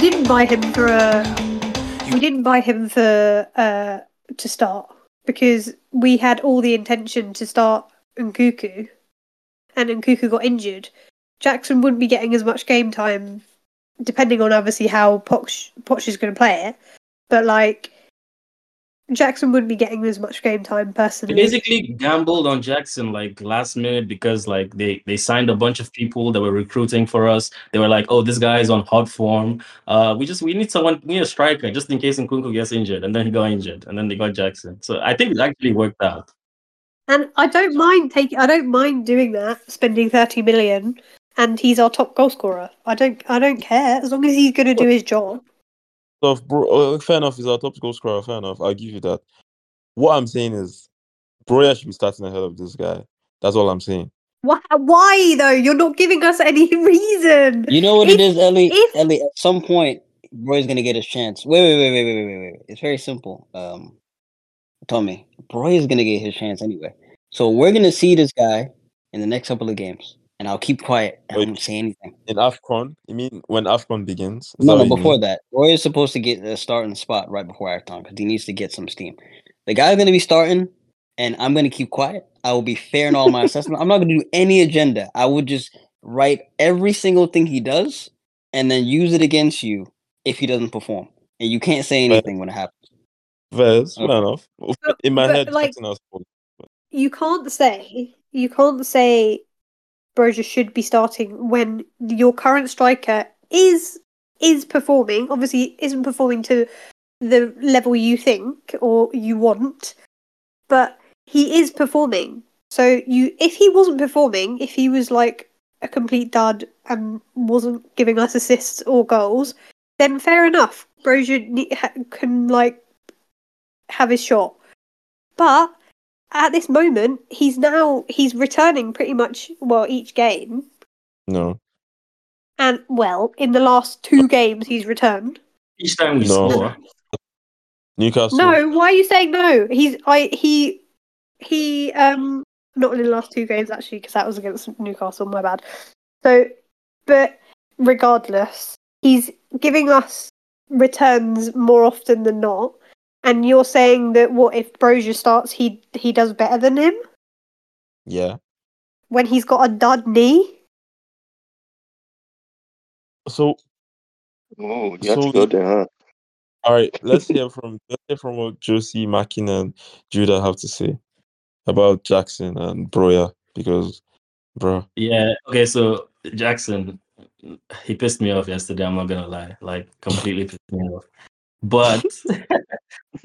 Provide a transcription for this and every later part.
We didn't buy him for to start, because we had all the intention to start Nkunku, and Nkunku got injured. Jackson wouldn't be getting as much game time, depending on obviously how Poch is going to play it. But like, Jackson wouldn't be getting as much game time personally. They basically gambled on Jackson like last minute, because like they signed a bunch of people that were recruiting for us. They were like, oh, this guy is on hot form. We need a striker just in case Nkunku gets injured. And then he got injured, and then they got Jackson. So I think it actually worked out. And I don't mind doing that, spending 30 million, and he's our top goal scorer. I don't care, as long as he's going to do his job. Fair enough, he's our top goal scorer. Fair enough, I'll give you that. What I'm saying is, Broja should be starting ahead of this guy. That's all I'm saying. Why though? You're not giving us any reason. You know what it is, Ellie? Ellie, at some point, Broja's going to get his chance. Wait. It's very simple. Tommy, Broja's going to get his chance anyway. So we're going to see this guy in the next couple of games. And I'll keep quiet and I won't say anything. In AFCON? You mean when AFCON begins? No, before that. Roy is supposed to get a starting spot right before AFCON because he needs to get some steam. The guy's going to be starting, and I'm going to keep quiet. I will be fair in all my assessment. I'm not going to do any agenda. I will just write every single thing he does and then use it against you if he doesn't perform. And you can't say anything when it happens. Fair enough. In my head, like, you can't say Broja should be starting when your current striker is performing. Obviously, isn't performing to the level you think or you want, but he is performing. So if he wasn't performing, if he was like a complete dud and wasn't giving us assists or goals, then fair enough. Broja can like have his shot, but at this moment, he's returning pretty much, well, each game. No. And, well, in the last two games, he's returned. Each time we score. Newcastle. No, why are you saying no? Not in the last two games, actually, because that was against Newcastle, my bad. So, but regardless, he's giving us returns more often than not. And you're saying that what if Broja starts, he does better than him? Yeah. When he's got a dud knee? So you have to go there, huh? All right, let's hear from what Josie, Mackin, and Judah have to say about Jackson and Broja, because, bro. Yeah. Okay. So Jackson, he pissed me off yesterday. I'm not gonna lie, like completely pissed me off. But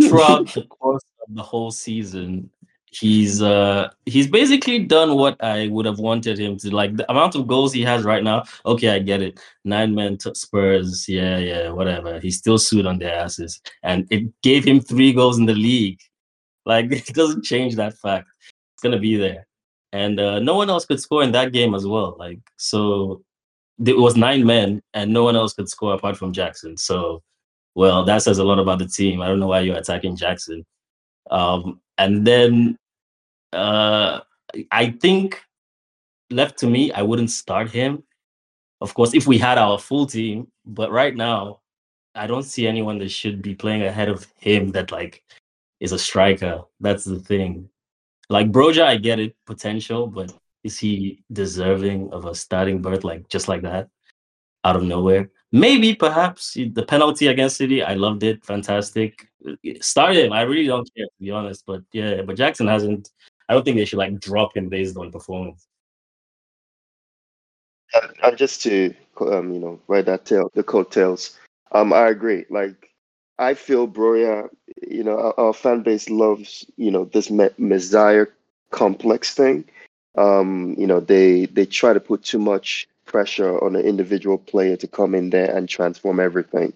throughout the course of the whole season, he's basically done what I would have wanted him to. Like, the amount of goals he has right now, okay, I get it. 9-man Spurs, yeah, whatever. He's still sued on their asses. And it gave him 3 goals in the league. Like, it doesn't change that fact. It's going to be there. And no one else could score in that game as well. Like, so it was 9 men and no one else could score apart from Jackson. So, well, that says a lot about the team. I don't know why you're attacking Jackson. And then I think, left to me, I wouldn't start him. Of course, if we had our full team. But right now, I don't see anyone that should be playing ahead of him that, like, is a striker. That's the thing. Like, Broja, I get it, potential. But is he deserving of a starting berth, like, just like that, out of nowhere? Maybe, perhaps, the penalty against City, I loved it. Fantastic. Start him. I really don't care, to be honest. But yeah, but Jackson hasn't. I don't think they should like drop him based on performance. And just to ride that tail, the coattails. I agree. Like, I feel Broja. Our fan base loves this Messiah complex thing. They try to put too much pressure on an individual player to come in there and transform everything.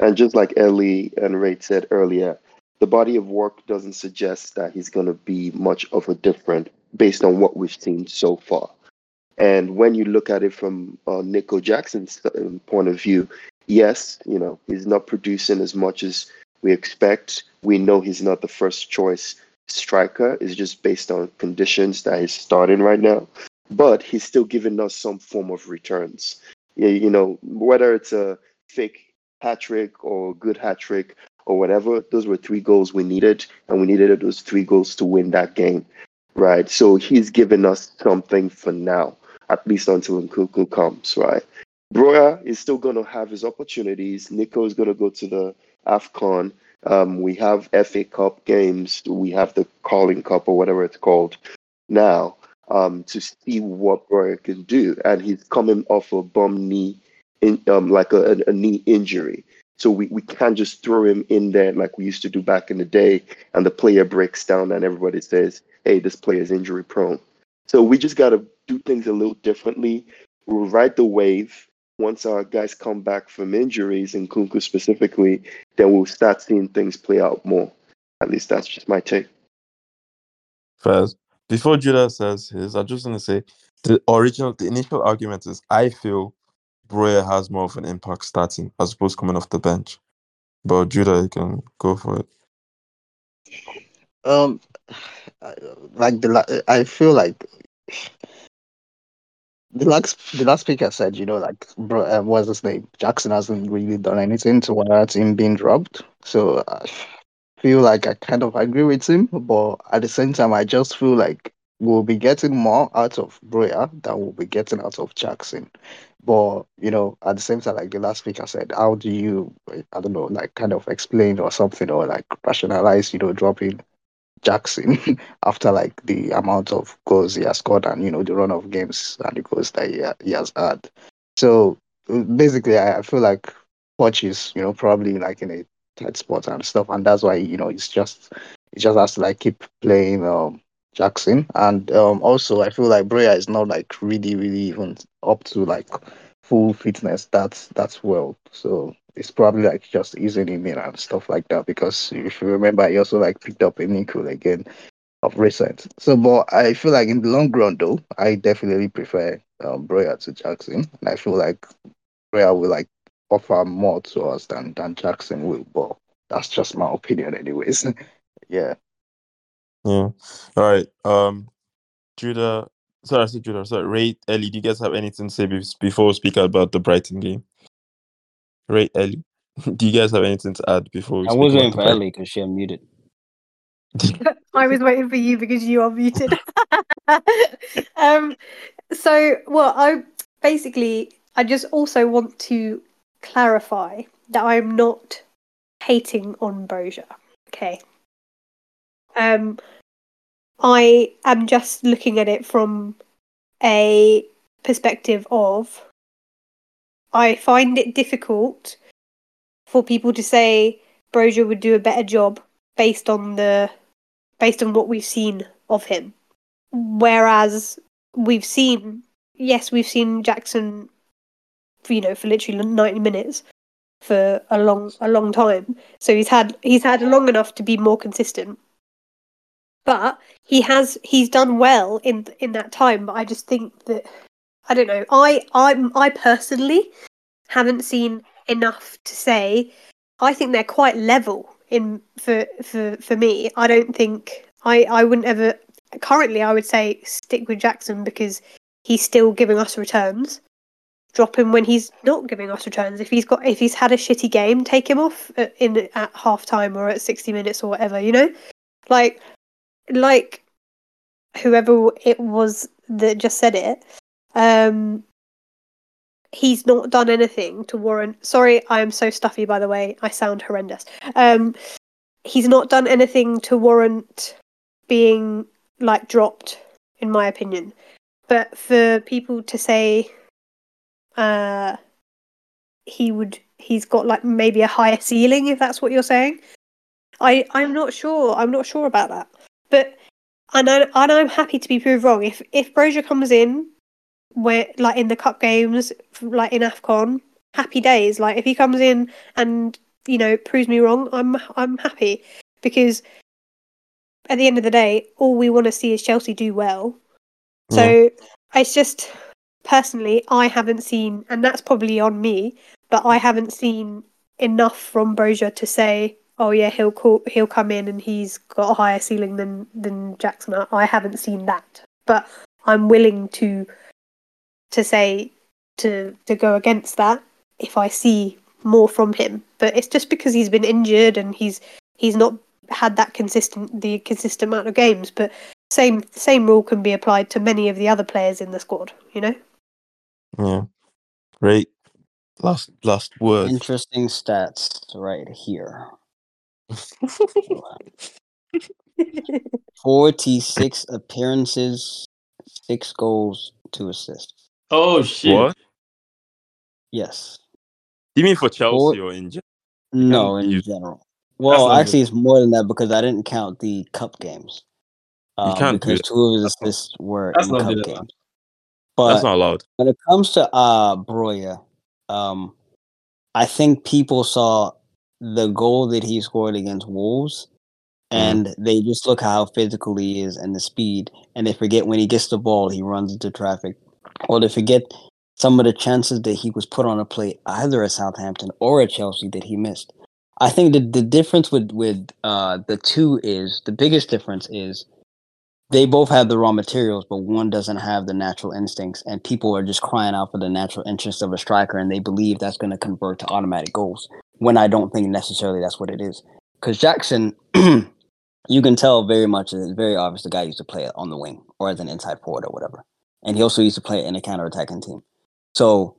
And just like Ellie and Ray said earlier, the body of work doesn't suggest that he's going to be much of a different based on what we've seen so far. And when you look at it from Nico Jackson's point of view, yes, he's not producing as much as we expect. We know he's not the first choice striker. It's just based on conditions that he's starting right now. But he's still giving us some form of returns, whether it's a fake hat-trick or good hat-trick or whatever. Those were three goals we needed, and we needed those three goals to win that game, right? So he's given us something for now, at least until Nkunku comes, right? Broja is still going to have his opportunities. Nico is going to go to the AFCON. We have FA Cup games. We have the Calling Cup or whatever it's called now, to see what Broja can do. And he's coming off a bum knee, like a knee injury. So we can't just throw him in there like we used to do back in the day, and the player breaks down and everybody says, hey, this player is injury prone. So we just got to do things a little differently. We'll ride the wave. Once our guys come back from injuries, and Nkunku specifically, then we'll start seeing things play out more. At least that's just my take. First, before Judah says his, I just want to say the initial argument is, I feel Broja has more of an impact starting as opposed to coming off the bench. But Judah, you can go for it. I feel like the last speaker said, what's his name? Jackson hasn't really done anything to warrant him being dropped. So I feel like I kind of agree with him, but at the same time, I just feel like we'll be getting more out of Broja than we'll be getting out of Jackson. But, at the same time, like the last speaker said, how do you, kind of explain or something, or rationalize, dropping Jackson after the amount of goals he has scored and the run of games and the goals that he has had. So basically, I feel like Poch is probably in a tight spot and stuff, and that's why he just has to keep playing Jackson. And also I feel like Broja is not really even up to full fitness that's well. So it's probably just easing him in and stuff like that, because if you remember, he also picked up a Nkunku again of recent. So, but I feel like in the long run, though, I definitely prefer Broja to Jackson, and I feel like Broja will offer more to us than Jackson will. But that's just my opinion, anyways. Yeah. All right. Judah. Sorry, I said Judah. Sorry, Ray, Ellie. Do you guys have anything to say before we speak about the Brighton game? Right, Ellie. Do you guys have anything to add before we... I was waiting for Ellie because she unmuted. I was waiting for you because you are muted. I just also want to clarify that I'm not hating on Broja. Okay. I am just looking at it from a perspective of, I find it difficult for people to say Broja would do a better job based on what we've seen of him. Whereas we've seen Jackson, for literally 90 minutes for a long time. So he's had long enough to be more consistent. But he's done well in that time. But I just think that, I don't know. I personally haven't seen enough to say. I think they're quite level for me. I don't think I wouldn't ever. Currently, I would say stick with Jackson because he's still giving us returns. Drop him when he's not giving us returns. If he's had a shitty game, take him off at half time or at 60 minutes or whatever. Like whoever it was that just said it. He's not done anything to warrant... Sorry, I am so stuffy, by the way. I sound horrendous. He's not done anything to warrant being, dropped, in my opinion. But for people to say he's got, maybe a higher ceiling, if that's what you're saying, I'm not sure. I'm not sure about that. But... And I'm happy to be proved wrong. If Broja comes in, where in the cup games, in AFCON, happy days. If he comes in and proves me wrong, I'm happy, because at the end of the day, all we want to see is Chelsea do well. Yeah. So it's just, personally, I haven't seen, and that's probably on me, but I haven't seen enough from Broja to say, oh yeah, he'll come in and he's got a higher ceiling than Jackson. I haven't seen that, but I'm willing to say to go against that if I see more from him. But it's just because he's been injured and he's not had that consistent amount of games. But same rule can be applied to many of the other players in the squad, you know? Yeah. Great. Last word. Interesting stats right here. 46 appearances, 6 goals, 2 assists. Oh, shit. What? Yes. You mean for Chelsea or in general? No, in general. Well, actually, it's more than that because I didn't count the cup games. You can't because two of his assists were in cup games. But that's not allowed. When it comes to Broja, I think people saw the goal that he scored against Wolves, and they just look how physical he is and the speed, and they forget when he gets the ball, he runs into traffic, or they forget some of the chances that he was put on a plate either at Southampton or at Chelsea that he missed. I think the difference with the two is, the biggest difference is, they both have the raw materials, but one doesn't have the natural instincts, and people are just crying out for the natural instincts of a striker, and they believe that's going to convert to automatic goals, when I don't think necessarily that's what it is. Because Jackson, you can tell very much, it's very obvious the guy used to play on the wing, or as an inside forward or whatever. And he also used to play in a counter-attacking team. So,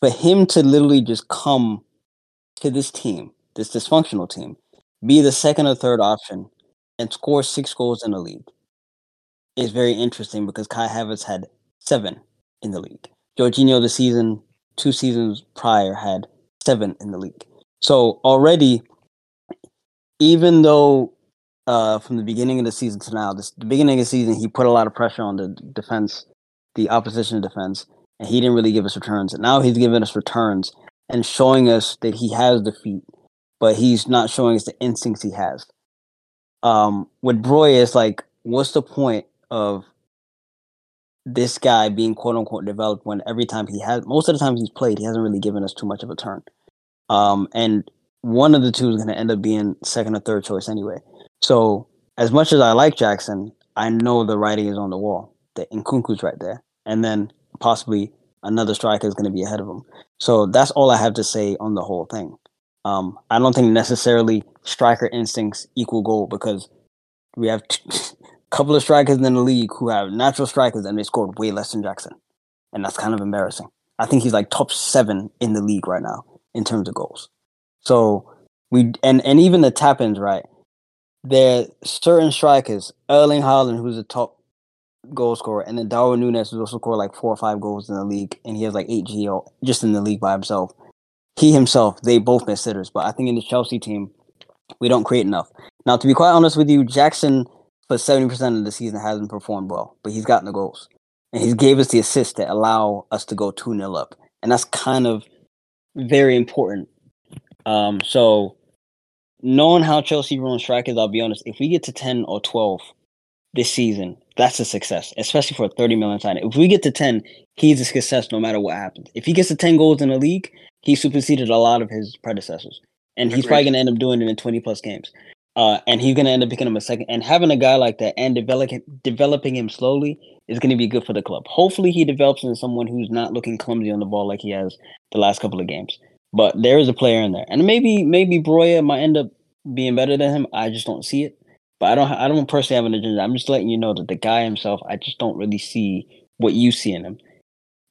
for him to literally just come to this team, this dysfunctional team, be the second or third option, and score 6 goals in the league is very interesting because Kai Havertz had 7 in the league. Jorginho this season, 2 seasons prior, had 7 in the league. So already, even though from the beginning of the season to now, the beginning of the season, he put a lot of pressure on the defense, the opposition defense, and he didn't really give us returns. And now he's giving us returns and showing us that he has the feet, but he's not showing us the instincts he has. With Broja, it's like, what's the point of this guy being quote unquote developed when every time he has, most of the times he's played, he hasn't really given us too much of a turn. And one of the two is going to end up being second or third choice anyway. So as much as I like Jackson, I know the writing is on the wall. The Nkunku's right there. And then possibly another striker is going to be ahead of him. So that's all I have to say on the whole thing. I don't think necessarily striker instincts equal goal because we have a couple of strikers in the league who have natural strikers and they scored way less than Jackson. And that's kind of embarrassing. I think he's like top 7 in the league right now in terms of goals. So we and even the tap-ins, right? There are certain strikers, Erling Haaland, who's the top goal scorer, and then Darwin Núñez, who's also scored like 4 or 5 goals in the league, and he has like 8 GO just in the league by himself. He himself, they both miss sitters, but I think in the Chelsea team, we don't create enough. Now, to be quite honest with you, Jackson, for 70% of the season, hasn't performed well, but he's gotten the goals. And he's gave us the assists that allow us to go 2-0 up. And that's kind of very important. So, knowing how Chelsea run strikers, I'll be honest, if we get to 10 or 12 this season, that's a success, especially for a 30 million signing. If we get to 10, he's a success no matter what happens. If he gets to 10 goals in the league, he superseded a lot of his predecessors. And he's probably going to end up doing it in 20-plus games. And he's going to end up picking him a second. And having a guy like that and developing him slowly is going to be good for the club. Hopefully he develops into someone who's not looking clumsy on the ball like he has the last couple of games. But there is a player in there. And maybe Broja might end up being better than him. I just don't see it. But I don't personally have an agenda. I'm just letting you know that the guy himself, I just don't really see what you see in him.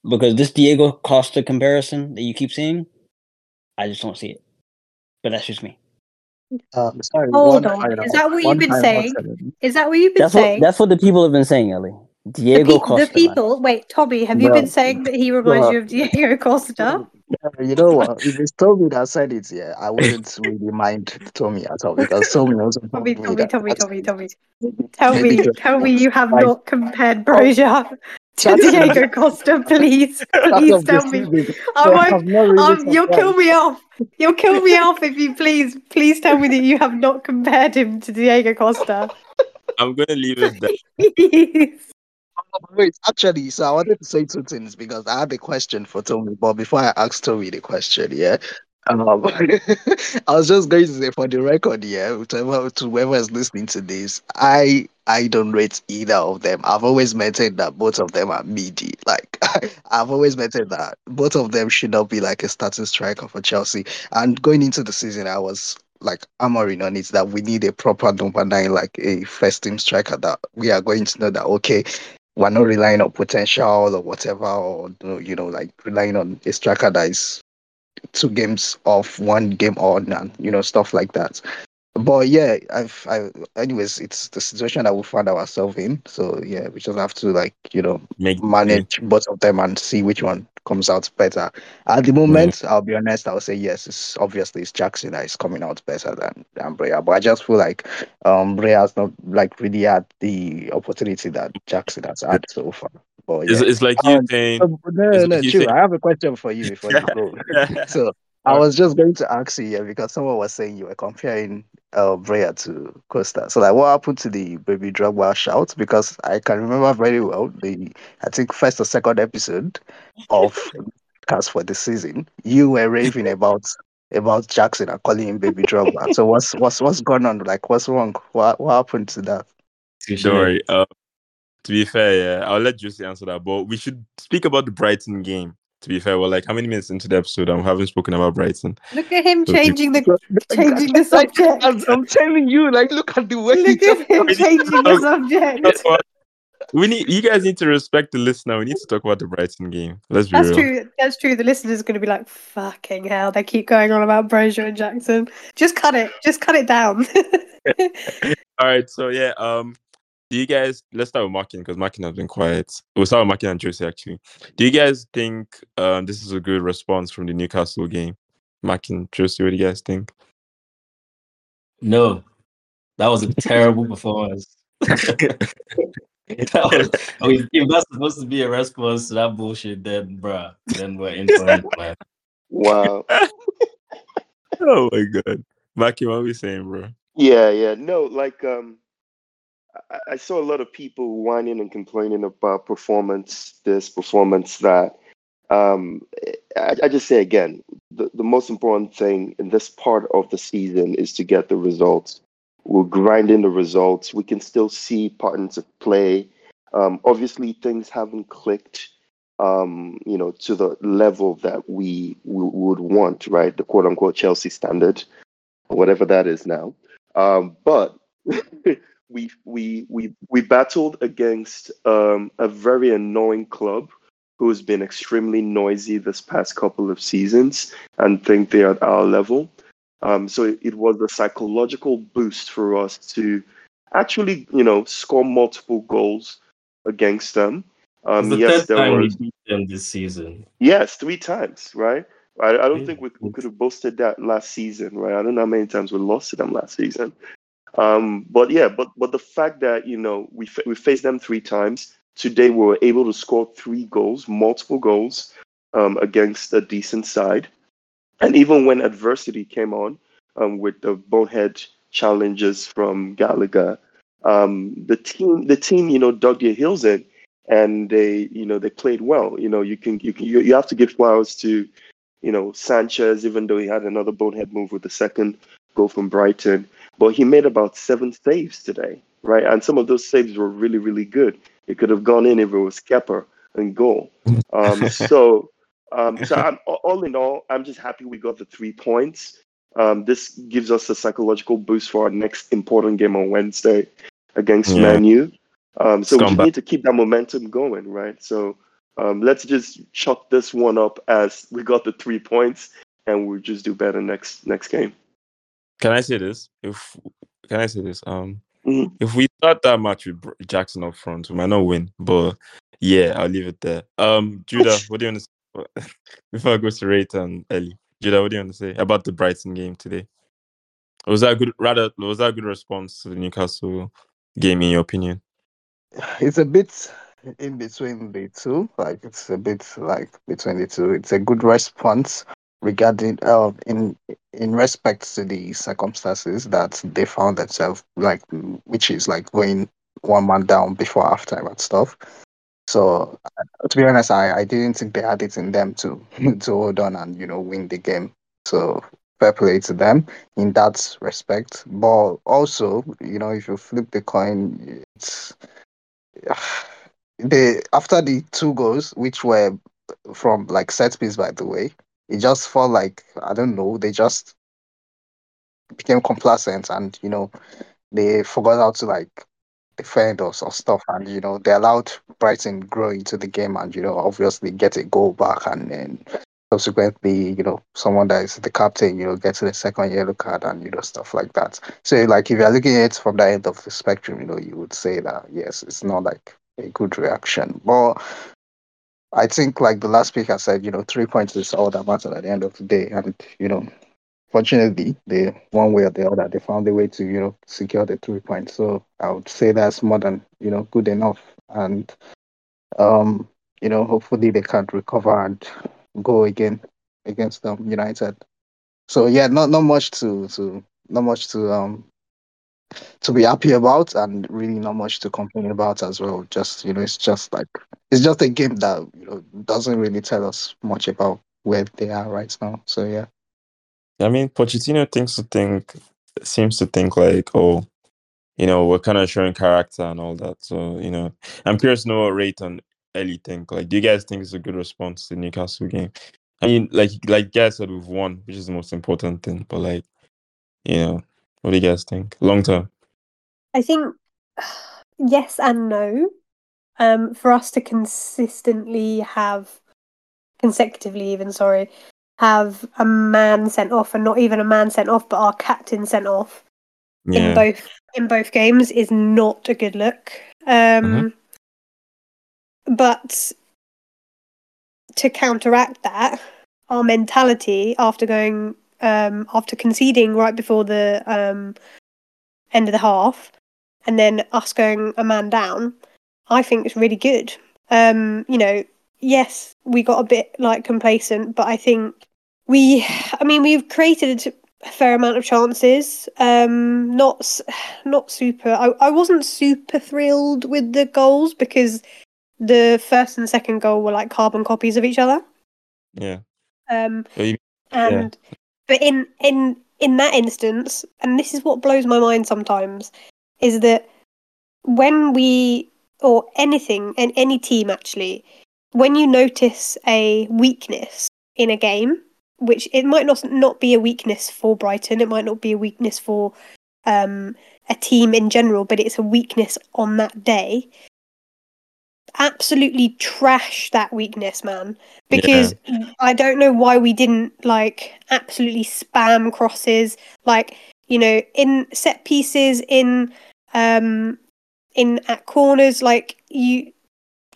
Because this Diego Costa comparison that you keep seeing, I just don't see it. But that's just me. Sorry, hold on. Is that what you've been saying? Is that what you've been saying? That's what the people have been saying, Ellie. Diego Costa. The people. Man. Wait, Tommy, have you been saying that he reminds you of Diego Costa? You know what? If it's Tommy that said it, yeah, I wouldn't really mind Tommy at all because Tommy also. Tell me, you have not compared Broja. Diego Costa, please tell me. You'll kill me off. You'll kill me off if you please tell me that you have not compared him to Diego Costa. I'm going to leave it there. Wait, actually, so I wanted to say 2 things because I had a question for Tommy, but before I asked Tommy the question, yeah. I was just going to say, for the record, yeah, to whoever is listening to this, I don't rate either of them. I've always maintained that both of them are midi. Like, I've always maintained that both of them should not be like a starting striker for Chelsea. And going into the season, I was like hammering on it that we need a proper number 9, like a first team striker that we are going to know that okay, we're not relying on potential or whatever, or you know, like relying on a striker that is 2 games off, 1 game on, and you know, stuff like that. But yeah, anyways, it's the situation that we found ourselves in. So yeah, we just have to like, you know, manage both of them and see which one comes out better. At the moment, I'll be honest, I'll say yes, it's obviously it's Jackson that is coming out better than Broja. But I just feel like Broja's not like really had the opportunity that Jackson has had so far. But yeah. It's like you saying I have a question for you before you go. So I was just going to ask you here because someone was saying you were comparing Broja to Costa. So, like, what happened to the Baby Drogba shout? Because I can remember very well the, I think, first or second episode of Cast for the season. You were raving about Jackson and calling him Baby Drogba. So, what's going on? Like, what's wrong? What happened to that? Don't worry. To be fair, yeah, I'll let Juicy answer that. But we should speak about the Brighton game. To be fair, we're like how many minutes into the episode and we haven't spoken about Brighton. Look at him changing the subject. I'm telling you, like, look at the way changing the subject. You guys need to respect the listener. We need to talk about the Brighton game. Let's be real. That's true. The listener's going to be like, "Fucking hell, they keep going on about Broja and Jackson. Just cut it down." All right. So yeah, do you guys, let's start with Markin because Markin has been quiet. We'll start with Markin and Jose actually. Do you guys think this is a good response from the Newcastle game? Markin, Jose, what do you guys think? No, that was a terrible performance. If that's supposed to be a response to that bullshit, then bruh, then we're in for it, man. Wow. Oh my God. Markin, what are we saying, bro? Yeah. No, like, I saw a lot of people whining and complaining about performance, that. I just say again, the most important thing in this part of the season is to get the results. We're grinding the results. We can still see patterns of play. Obviously, things haven't clicked, to the level that we would want, right? The quote-unquote Chelsea standard, whatever that is now. But... We battled against a very annoying club who has been extremely noisy this past couple of seasons and think they are at our level. So it was a psychological boost for us to actually, score multiple goals against them. Yes, the third time we beat them this season. Yes, 3 times, right? I don't think we could have boasted that last season, right? I don't know how many times we lost to them last season. But the fact that we faced them 3 times today, we were able to score 3 goals, multiple goals, against a decent side, and even when adversity came on, with the bonehead challenges from Gallagher, the team dug their heels in, and they played well. You have to give flowers to, Sanchez, even though he had another bonehead move with the second goal from Brighton. But he made about 7 saves today, right? And some of those saves were really, really good. It could have gone in if it was Kepa and goal. So I'm, all in all, I'm just happy we got the 3 points. This gives us a psychological boost for our next important game on Wednesday against Man U. So we need to keep that momentum going, right? So let's just chuck this one up as we got the 3 points, and we'll just do better next game. Can I say this? If we start that match with Jackson up front, we might not win. But yeah, I'll leave it there. Judah, what do you want to say? Before I go to Rate and Ellie, Judah, what do you want to say about the Brighton game today? Was that a good response to the Newcastle game in your opinion? It's a bit in between the two. Like it's a bit like between the two. It's a good response. Regarding in respect to the circumstances that they found themselves, like, which is like going 1 man down before halftime and stuff. So to be honest, I didn't think they had it in them to hold on and win the game. So fair play to them in that respect. But also, if you flip the coin, it's after the two goals, which were from like set piece, by the way, it just felt like, I don't know, they just became complacent and, you know, they forgot how to like defend us or stuff. And, you know, they allowed Brighton grow into the game and, you know, obviously get a goal back. And then subsequently, you know, someone that is the captain, you know, gets a second yellow card and, you know, stuff like that. So, like, if you're looking at it from the end of the spectrum, you know, you would say that, yes, it's not like a good reaction. But I think, like the last speaker said, you know, 3 points is all that matters at the end of the day. And, you know, fortunately, they, one way or the other, they found a way to, you know, secure the 3 points. So I would say that's more than, you know, good enough. And, you know, hopefully they can recover and go again against United. So yeah, not much to be happy about, and really not much to complain about as well. Just, you know, it's just a game that, you know, doesn't really tell us much about where they are right now. So yeah. I mean, Pochettino seems to think like, oh, you know, we're kind of showing character and all that. So, you know, I'm curious to know what rate on Ellie think. Like, do you guys think it's a good response to the Newcastle game? I mean, like guys said, we've won, which is the most important thing. But like, you know, what do you guys think? Long term? I think yes and no. For us to consecutively have a man sent off, and not even a man sent off, but our captain sent off in both games is not a good look. But to counteract that, our mentality after going, after conceding right before the end of the half, and then us going a man down, I think it's really good. You know, yes, we got a bit like complacent, but I think we've created a fair amount of chances. Not super. I wasn't super thrilled with the goals because the first and second goal were like carbon copies of each other. Yeah. But in that instance, and this is what blows my mind sometimes, is that when we, or anything, and any team actually, when you notice a weakness in a game, which it might not be a weakness for Brighton, it might not be a weakness for a team in general, but it's a weakness on that day. Absolutely trash that weakness, man, because I don't know why we didn't like absolutely spam crosses, like, you know, in set pieces, in at corners, like, you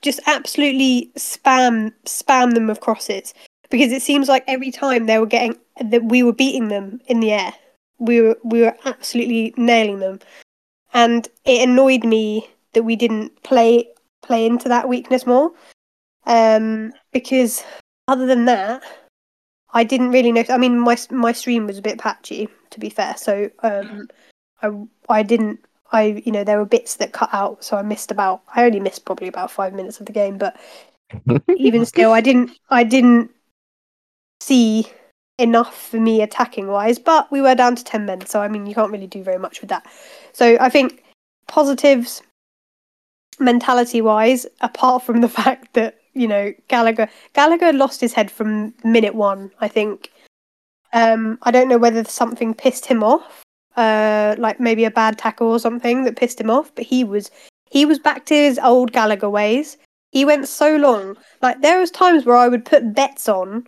just absolutely spam them with crosses, because it seems like every time they were getting that, we were beating them in the air, we were absolutely nailing them, and it annoyed me that we didn't play into that weakness more, because other than that, I didn't really know. I mean, my stream was a bit patchy, to be fair, so you know, there were bits that cut out, so I only missed probably about 5 minutes of the game, but even still, I didn't see enough for me attacking wise, but we were down to 10 men, so I mean, you can't really do very much with that. So I think positives, mentality wise, apart from the fact that, you know, Gallagher lost his head from minute one, I think. I don't know whether something pissed him off, like maybe a bad tackle or something that pissed him off, but he was back to his old Gallagher ways. He went so long, like there was times where I would put bets on,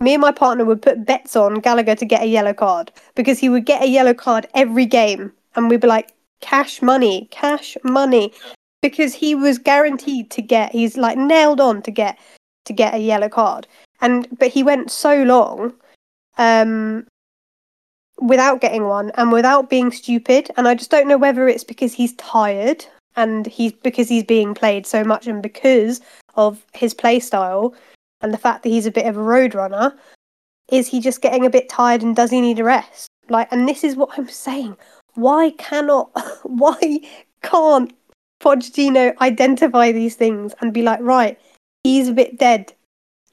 me and my partner would put bets on Gallagher to get a yellow card, because he would get a yellow card every game, and we'd be like, cash money, because he was guaranteed to get, he's like nailed on to get a yellow card, but he went so long without getting one and without being stupid, and I just don't know whether it's because he's tired and because he's being played so much, and because of his play style and the fact that he's a bit of a road runner, is he just getting a bit tired and does he need a rest? Like, and this is what I'm saying. Why can't Pochettino identify these things and be like, right, he's a bit dead,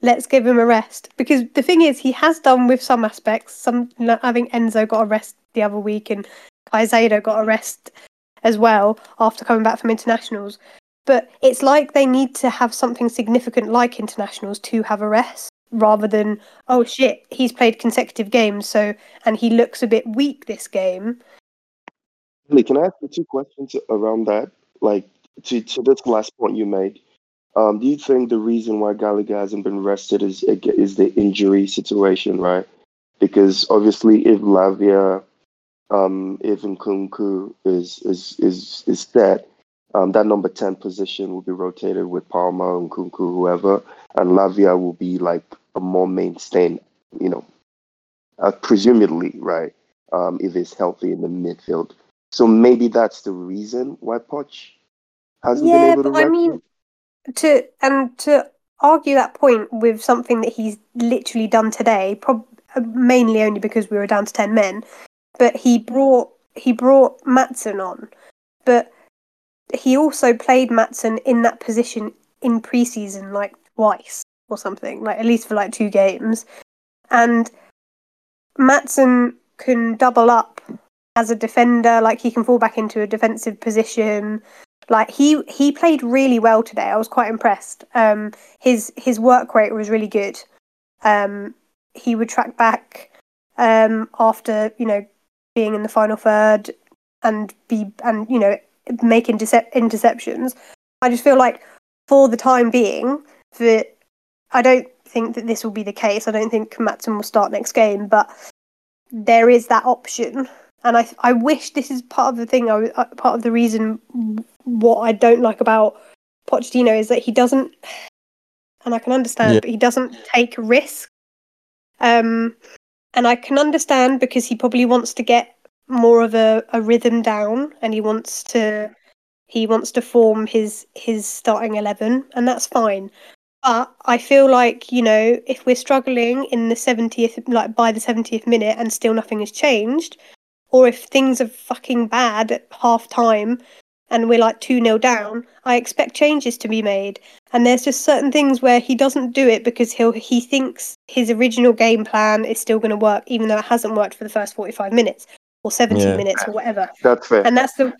let's give him a rest? Because the thing is, he has done with some aspects. I think Enzo got a rest the other week, and Caicedo got a rest as well after coming back from internationals. But it's like they need to have something significant like internationals to have a rest, rather than, oh shit, he's played consecutive games, so, and he looks a bit weak this game. Can I ask you two questions around that? Like, to this last point you made, do you think the reason why Gallagher hasn't been rested is the injury situation, right? Because obviously, if Lavia, if Nkunku is set, that number 10 position will be rotated with Palmer, Nkunku, whoever, and Lavia will be like a more mainstay, you know, presumably, right? If he's healthy in the midfield. So maybe that's the reason why Poch hasn't been able to. Yeah, but I mean, to argue that point with something that he's literally done today, mainly only because we were down to 10 men, but he brought Maatsen on, but he also played Maatsen in that position in pre-season like twice or something, like at least for like 2 games, and Maatsen can double up as a defender, like he can fall back into a defensive position. Like he played really well today. I was quite impressed. His work rate was really good. He would track back after, you know, being in the final third and you know, making interceptions. I just feel like for the time being, I don't think that this will be the case. I don't think Maatsen will start next game, but there is that option. And I wish this is part of the thing, part of the reason what I don't like about Pochettino is that he doesn't, and I can understand, but he doesn't take risks. And I can understand because he probably wants to get more of a rhythm down, and he wants to form his starting 11, and that's fine. But I feel like, you know, if we're struggling in the 70th, like by the 70th minute, and still nothing has changed, or if things are fucking bad at half time and we're like 2-0 down, I expect changes to be made. And there's just certain things where he doesn't do it because he thinks his original game plan is still going to work, even though it hasn't worked for the first 45 minutes or 70 minutes or whatever. That's fair. And that's the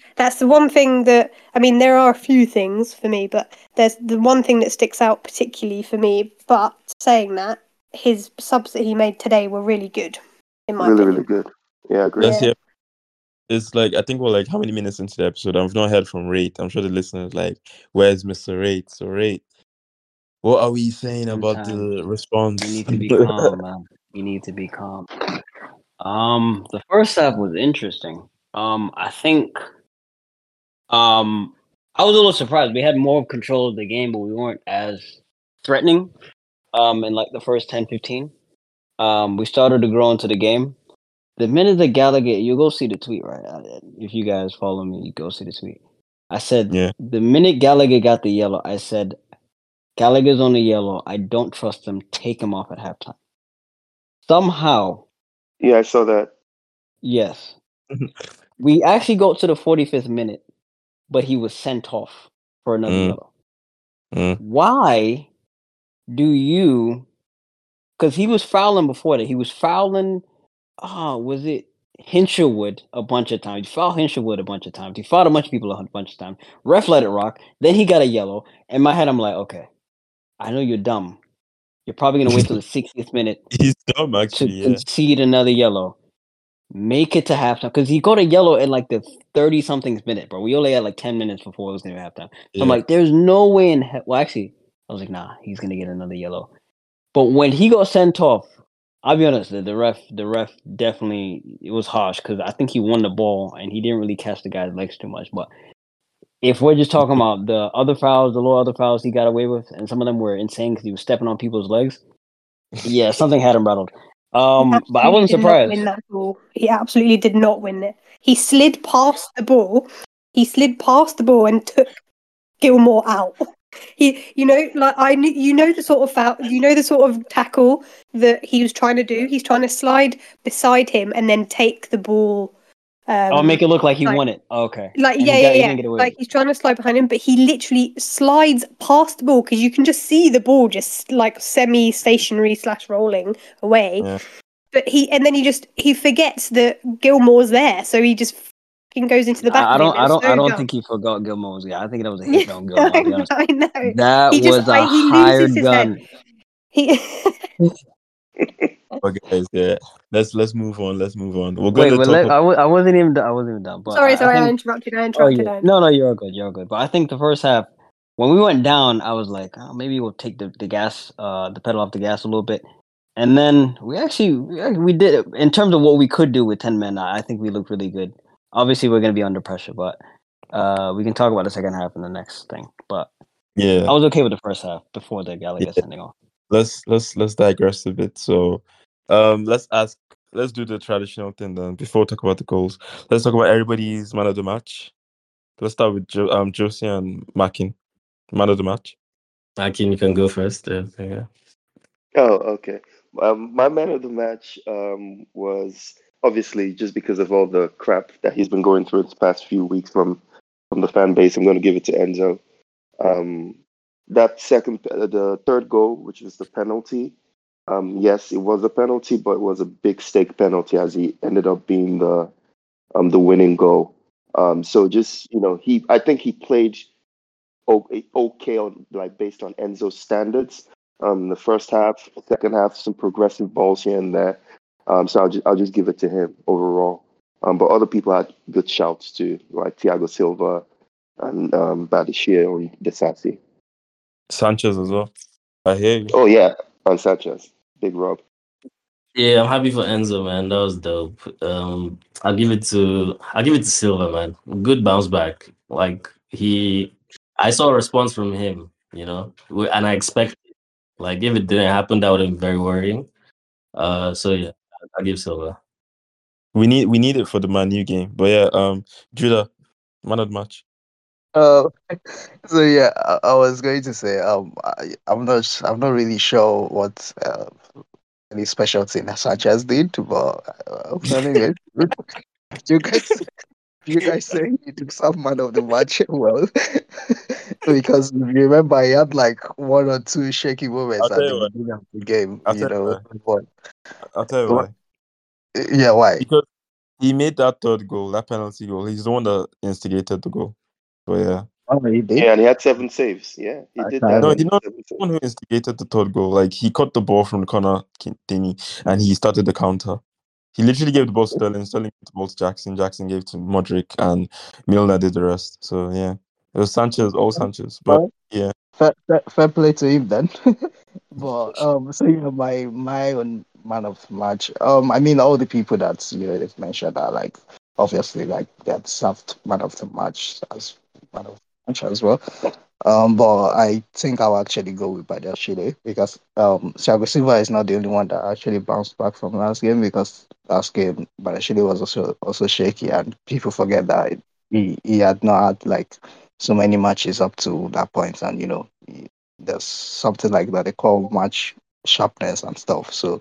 one thing that, I mean, there are a few things for me, but there's the one thing that sticks out particularly for me. But saying that, his subs that he made today were really good, in my opinion. Really good. Yeah, I agree. Yeah. It's like, I think we're like, how many minutes into the episode? I've not heard from Rate. I'm sure the listeners like, where's Mr. Rate? So Rate, what are we saying about the response? You need to be calm, man. You need to be calm. The first half was interesting. I think I was a little surprised. We had more control of the game, but we weren't as threatening in like the first 10-15. We started to grow into the game. The minute that Gallagher, you go see the tweet, right? If you guys follow me, you go see the tweet. I said, The minute Gallagher got the yellow, I said, Gallagher's on the yellow. I don't trust him. Take him off at halftime. Somehow. Yeah, I saw that. Yes. We actually go to the 45th minute, but he was sent off for another yellow. Why do you... Because he was fouling before that. He was fouling... was it Hinsherwood a bunch of times? He fouled Hinsherwood a bunch of times. He fouled a bunch of people a bunch of times. Ref let it rock. Then he got a yellow. In my head, I'm like, okay, I know you're dumb. You're probably going to wait till the 60th minute. He's dumb, actually. To concede another yellow. Make it to halftime. Because he got a yellow in like the 30-something minute, bro. We only had like 10 minutes before it was going to halftime. So I'm like, there's no way in hell. Well, actually, I was like, nah, he's going to get another yellow. But when he got sent off, I'll be honest, the ref definitely, it was harsh because I think he won the ball and he didn't really catch the guy's legs too much. But if we're just talking about the other fouls, the little other fouls he got away with, and some of them were insane because he was stepping on people's legs, something had him rattled. But I wasn't surprised. He did not win that ball. He absolutely did not win it. He slid past the ball and took Gilmore out. You know the sort of tackle that he was trying to do. He's trying to slide beside him and then take the ball. I'll make it look like he won it. Oh, okay. He's trying to slide behind him, but he literally slides past the ball because you can just see the ball just like semi-stationary / rolling away. Yeah. But he forgets that Gilmore's there, so he just fucking goes into the back. I don't think he forgot Gilmore's guy. I think that was a hit on Gilmore. I know. That he was just, a hired gun. Okay, guys, yeah. Let's move on. We're going to talk. I wasn't even done. But sorry, I interrupted. Oh, yeah. No, you're good. But I think the first half, when we went down, I was like, oh, maybe we'll take the pedal off the gas a little bit. And then we did, in terms of what we could do with 10 men, I think we looked really good. Obviously, we're going to be under pressure, but we can talk about the second half and the next thing. But yeah, I was okay with the first half before the Gallagher sending off. Let's digress a bit. So let's do the traditional thing then. Before we talk about the goals, let's talk about everybody's man of the match. Let's start with Josie and Makin. Man of the match. Makin, you can go first. Yeah. Oh, okay. My man of the match was obviously, just because of all the crap that he's been going through this past few weeks from the fan base, I'm going to give it to Enzo. That the third goal, which was the penalty. Yes, it was a penalty, but it was a big stake penalty, as he ended up being the winning goal. So just, I think he played okay on, like, based on Enzo's standards. The first half, second half, some progressive balls here and there. So I'll just give it to him overall. But other people had good shouts too, like Thiago Silva and Badiashile and Desassi. Sanchez as well. I hear you. Oh, yeah. On Sanchez. Big Rob. Yeah, I'm happy for Enzo, man. That was dope. I'll give it to Silva, man. Good bounce back. Like, I saw a response from him, and I expected, like, if it didn't happen, that would have been very worrying. So yeah, I'll give Silva. We need it for the Man U game. But yeah, Judah, man of the match. So yeah, I was going to say, I'm not really sure what any special thing Sanchez did, but you guys saying he took some man of the match, well, because remember he had like one or two shaky moments at the beginning of the game. I'll tell you why. Yeah, why? Because he made that third goal, that penalty goal. He's the one that instigated the goal. But yeah. Oh, he did? Yeah, and he had 7 saves. Yeah, he did that. No, he's not the one who instigated the third goal. Like, he caught the ball from the corner, and he started the counter. He literally gave the ball to Sterling. Sterling gave the ball to Jackson. Jackson gave to Mudryk, and Milner did the rest. So yeah, it was Sanchez, all Sanchez. But yeah, fair play to him then. But so my own man of match. I mean, all the people that they've mentioned are, like, obviously, like, that soft man of the match as man of the match as well. But I think I'll actually go with Badiashile, because Thiago Silva is not the only one that actually bounced back from last game, because last game Badiashile was also shaky, and people forget that he had not had, like, so many matches up to that point, and there's something like that they call match sharpness and stuff. So.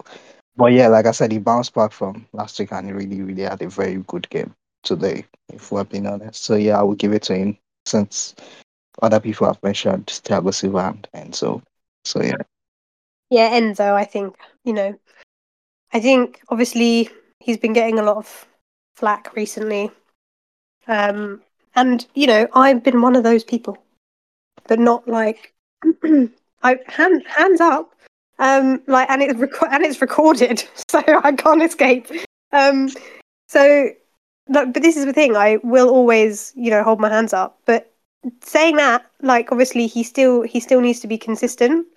But yeah, like I said, he bounced back from last week and he really, really had a very good game today, if we're being honest. So yeah, I will give it to him, since other people have mentioned Thiago Silva and so yeah. Yeah, Enzo, I think, obviously he's been getting a lot of flack recently. And, I've been one of those people, but not like, hands up. And it's recorded, so I can't escape. But this is the thing. I will always, hold my hands up. But saying that, like, obviously, he still needs to be consistent.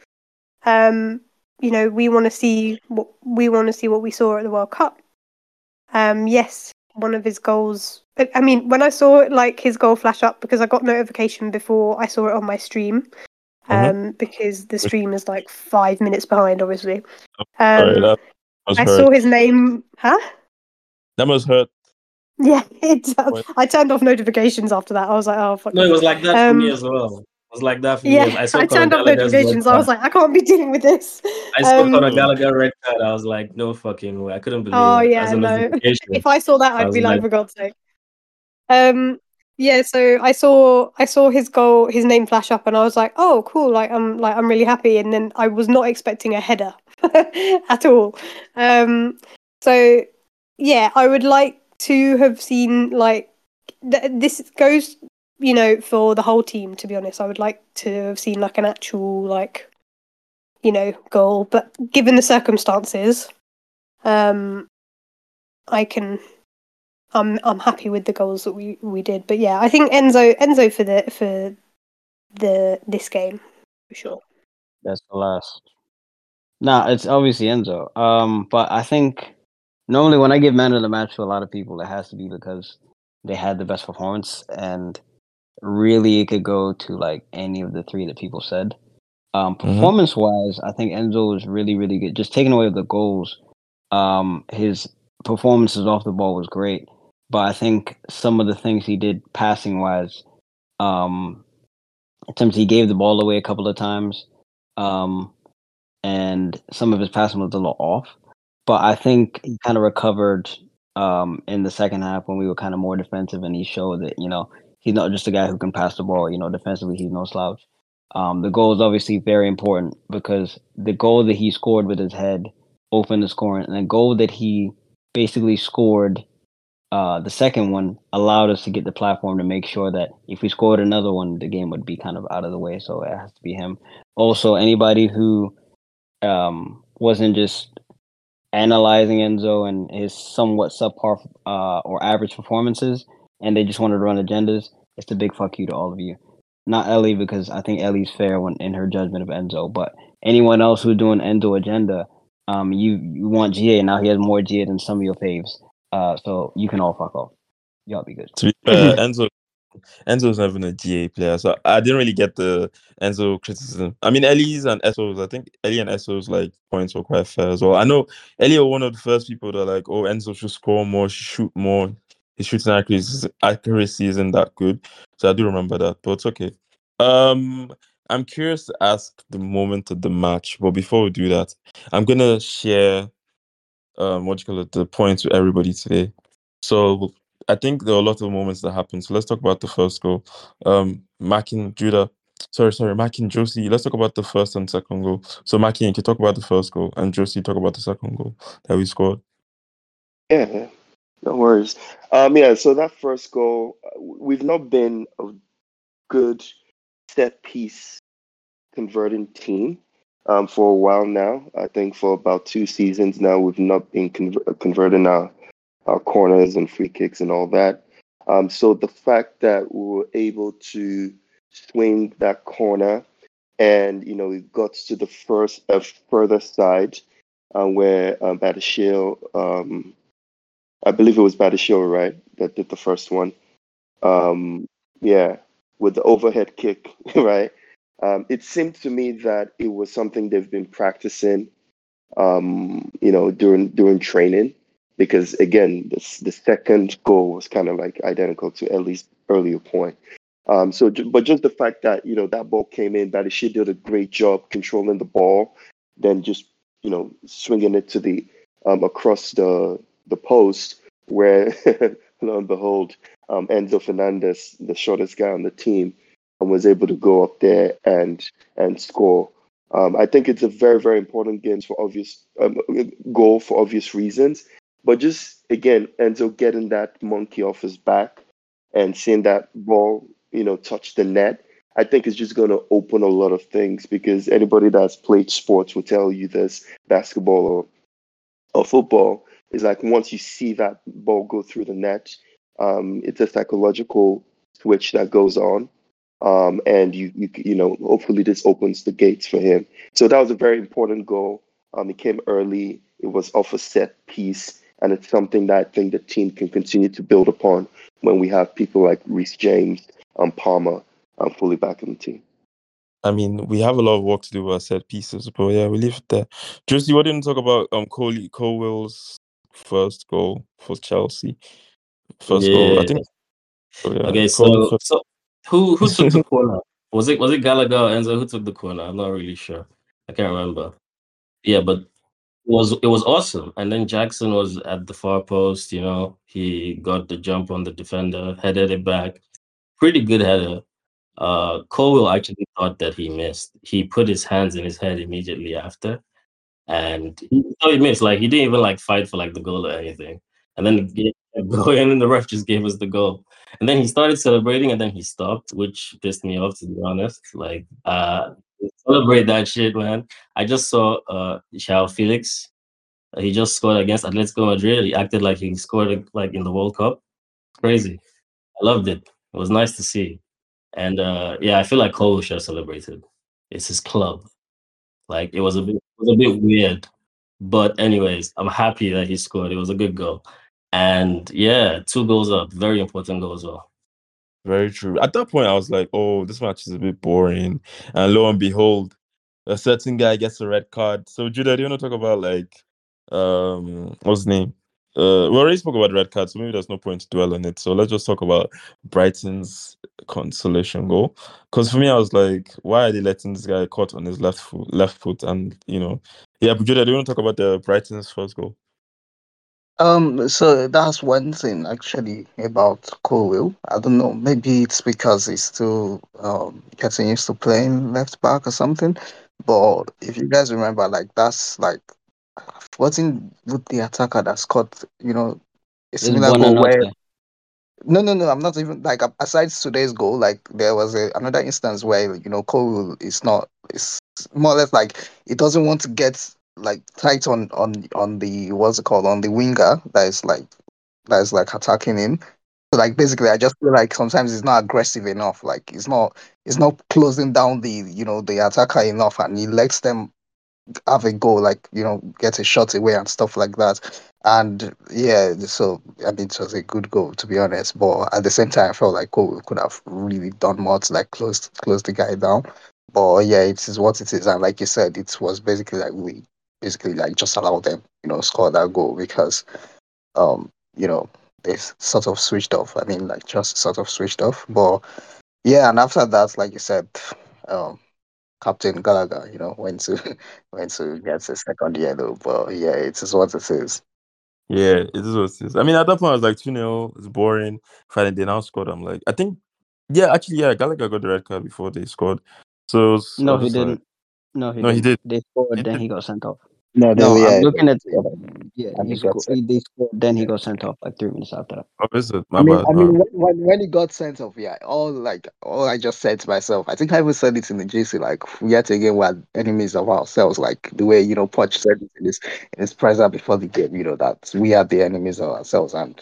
We want to see what we saw at the World Cup. Yes, one of his goals. I mean, when I saw his goal flash up, because I got notification before I saw it on my stream. Because the stream is 5 minutes behind, obviously. I saw his name. Huh? That must hurt. Yeah, it does. I turned off notifications after that. I was like, oh, fuck. No, it was like that for me as well. It was like that for me. I turned off notifications. I was like, I can't be dealing with this. I saw a Gallagher red card. I was like, no fucking way. I couldn't believe it. Yeah, no. If I saw that, I'd be like, for God's sake. Yeah, so I saw his goal, his name flash up, and I was like, "Oh, cool! I'm really happy." And then I was not expecting a header at all. So yeah, I would like to have seen this goes, you know, for the whole team, to be honest. I would like to have seen, like, an actual, like, you know, goal. But given the circumstances, I'm happy with the goals that we did. But yeah, I think Enzo for this game for sure. That's the last. Nah, it's obviously Enzo. But I think normally when I give man of the match to a lot of people, it has to be because they had the best performance, and really it could go to like any of the three that people said. Performance wise, I think Enzo is really, really good. Just taking away the goals, his performances off the ball was great. But I think some of the things he did passing wise, attempts he gave the ball away a couple of times, and some of his passing was a little off. But I think he kind of recovered in the second half when we were kind of more defensive, and he showed that, you know, he's not just a guy who can pass the ball. You know, defensively, he's no slouch. The goal is obviously very important because the goal that he scored with his head opened the scoring, and the goal that he basically scored, the second one, allowed us to get the platform to make sure that if we scored another one, the game would be kind of out of the way. So it has to be him. Also, anybody who wasn't just analyzing Enzo and his somewhat subpar or average performances, and they just wanted to run agendas, it's a big fuck you to all of you. Not Ellie, because I think Ellie's fair when in her judgment of Enzo, but anyone else who's doing Enzo agenda, you want GA, now he has more GA than some of your faves. So you can all fuck off. Y'all be good. To be fair, Enzo's never been a GA player, so I didn't really get the Enzo criticism. I mean, Ellie's and Esso's, I think Ellie and Esso's like points were quite fair as well. I know Ellie were one of the first people that are like, oh, Enzo should score more, shoot more. His shooting accuracy isn't that good. So I do remember that, but it's okay. I'm curious to ask the moment of the match, but before we do that, I'm going to share the points with everybody today. So I think there are a lot of moments that happened. So let's talk about the first goal. Maki and Josie, let's talk about the first and second goal. So Maki, you can talk about the first goal, and Josie, talk about the second goal that we scored. Yeah. No worries. So that first goal, we've not been a good set piece converting team for a while now. I think for about 2 seasons now, we've not been converting our corners and free kicks and all that. So the fact that we were able to swing that corner, and you know, it got to the first further side where Badiashile. I believe it was Badiashile, right, that did the first one. With the overhead kick, right? It seemed to me that it was something they've been practicing, during training. Because, again, the second goal was kind of like identical to Ellie's earlier point. But just the fact that, you know, that ball came in, Badiashile did a great job controlling the ball, then just, you know, swinging it to the across the post where, lo and behold, Enzo Fernandez, the shortest guy on the team, was able to go up there and score. I think it's a very, very important goal for obvious reasons. But just, again, Enzo getting that monkey off his back and seeing that ball, you know, touch the net, I think it's just going to open a lot of things, because anybody that's played sports will tell you this, basketball or football, is like once you see that ball go through the net, it's a psychological switch that goes on, and you know hopefully this opens the gates for him. So that was a very important goal. It came early. It was off a set piece, and it's something that I think the team can continue to build upon when we have people like Reece James and Palmer fully back in the team. I mean, we have a lot of work to do with our set pieces, but yeah, we leave it there. Josie, what didn't talk about Colwill's first goal for Chelsea? Goal, I think. Oh, yeah. Okay, so who took the corner? Was it Gallagher or Enzo who took the corner? I'm not really sure. I can't remember. Yeah, but it was awesome. And then Jackson was at the far post. You know, he got the jump on the defender, headed it back. Pretty good header. Colwill actually thought that he missed. He put his hands in his head immediately after, and he thought he missed. Like, he didn't even like fight for like the goal or anything. And then the ref just gave us the goal. And then he started celebrating, and then he stopped, which pissed me off, to be honest. Like, celebrate that shit, man. I just saw João Felix. He just scored against Atletico Madrid. He acted like he scored like in the World Cup. Crazy. I loved it. It was nice to see. And yeah, I feel like Cole should have celebrated. It's his club. Like, it was a bit weird. But anyways, I'm happy that he scored. It was a good goal. And yeah, 2 goals up. Very important goal as well. Very true. At that point, I was like, oh, this match is a bit boring. And lo and behold, a certain guy gets a red card. So, Judah, do you want to talk about, like, what's his name? We already spoke about red cards, so maybe there's no point to dwell on it. So let's just talk about Brighton's consolation goal. Because for me, I was like, why are they letting this guy caught on his left foot? And, you know, yeah, but Judah, do you want to talk about the Brighton's first goal? So that's one thing actually about Colwill. I don't know, maybe it's because he's still getting used to playing left back or something. But if you guys remember, like, that's like, wasn't with the attacker that scored, you know, a similar goal where... No, I'm not even, like, aside today's goal, like, there was another instance where, you know, Colwill is not, it's more or less like, he doesn't want to get, like, tight on the, what's it called, on the winger that is attacking him. So, like, basically, I just feel like sometimes it's not aggressive enough. Like, it's not closing down the, you know, the attacker enough, and he lets them have a goal, like, you know, get a shot away and stuff like that. And yeah, so I mean, it was a good goal, to be honest, but at the same time I felt like we could have really done more to like close the guy down. But yeah, it is what it is, and like you said, it was basically like we basically like just allowed them, you know, score that goal because you know, they sort of switched off. I mean, like, just sort of switched off. But yeah, and after that, like you said, Captain Gallagher, you know, went to get the second yellow, but yeah, it is what it is. Yeah, it is what it is. I mean, at that point, I was like, 2-0, it's boring. Finally, they now scored. I'm like, I think, yeah, Gallagher got the red card before they scored. So No, he didn't. No, he did. They scored, then he got sent off. They scored, then he got sent off like 3 minutes after that. When he got sent off, yeah, all I just said to myself, I think I even said it in the GC, like, yet again, we're enemies of ourselves, like the way, you know, Poch said it in his presser before the game, you know, that we are the enemies of ourselves, and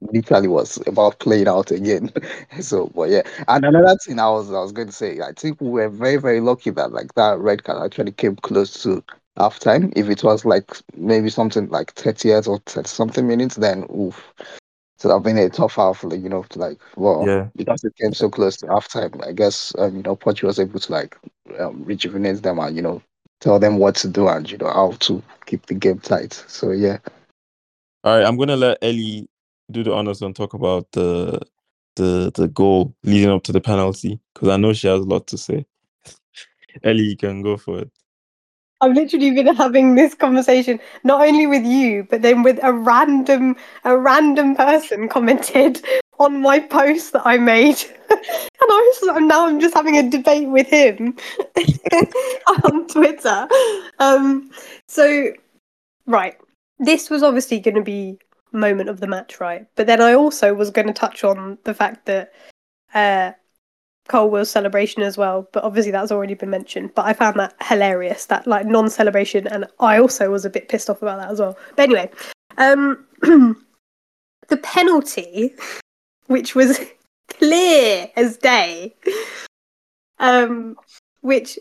literally was about playing out again. So, but yeah. And another thing I was going to say, I think we were very, very lucky that, like, that red card actually came close to half time. If it was like maybe something like 30th or 30 something minutes, then oof, so that would have been a tough half, like, you know, like, well, yeah, because it came so close to half time, I guess, you know, Poch was able to like rejuvenate them and, you know, tell them what to do and, you know, how to keep the game tight. So yeah. All right, I'm gonna let Ellie do the honors and talk about the goal leading up to the penalty, because I know she has a lot to say. Ellie, you can go for it. I've literally been having this conversation not only with you, but then with a random person commented on my post that I made, and I'm just having a debate with him on Twitter. So, right, this was obviously going to be moment of the match, right? But then I also was going to touch on the fact that Colwill's celebration as well, but obviously that's already been mentioned. But I found that hilarious, that like non-celebration, and I also was a bit pissed off about that as well. But anyway, the penalty, which was clear as day, which,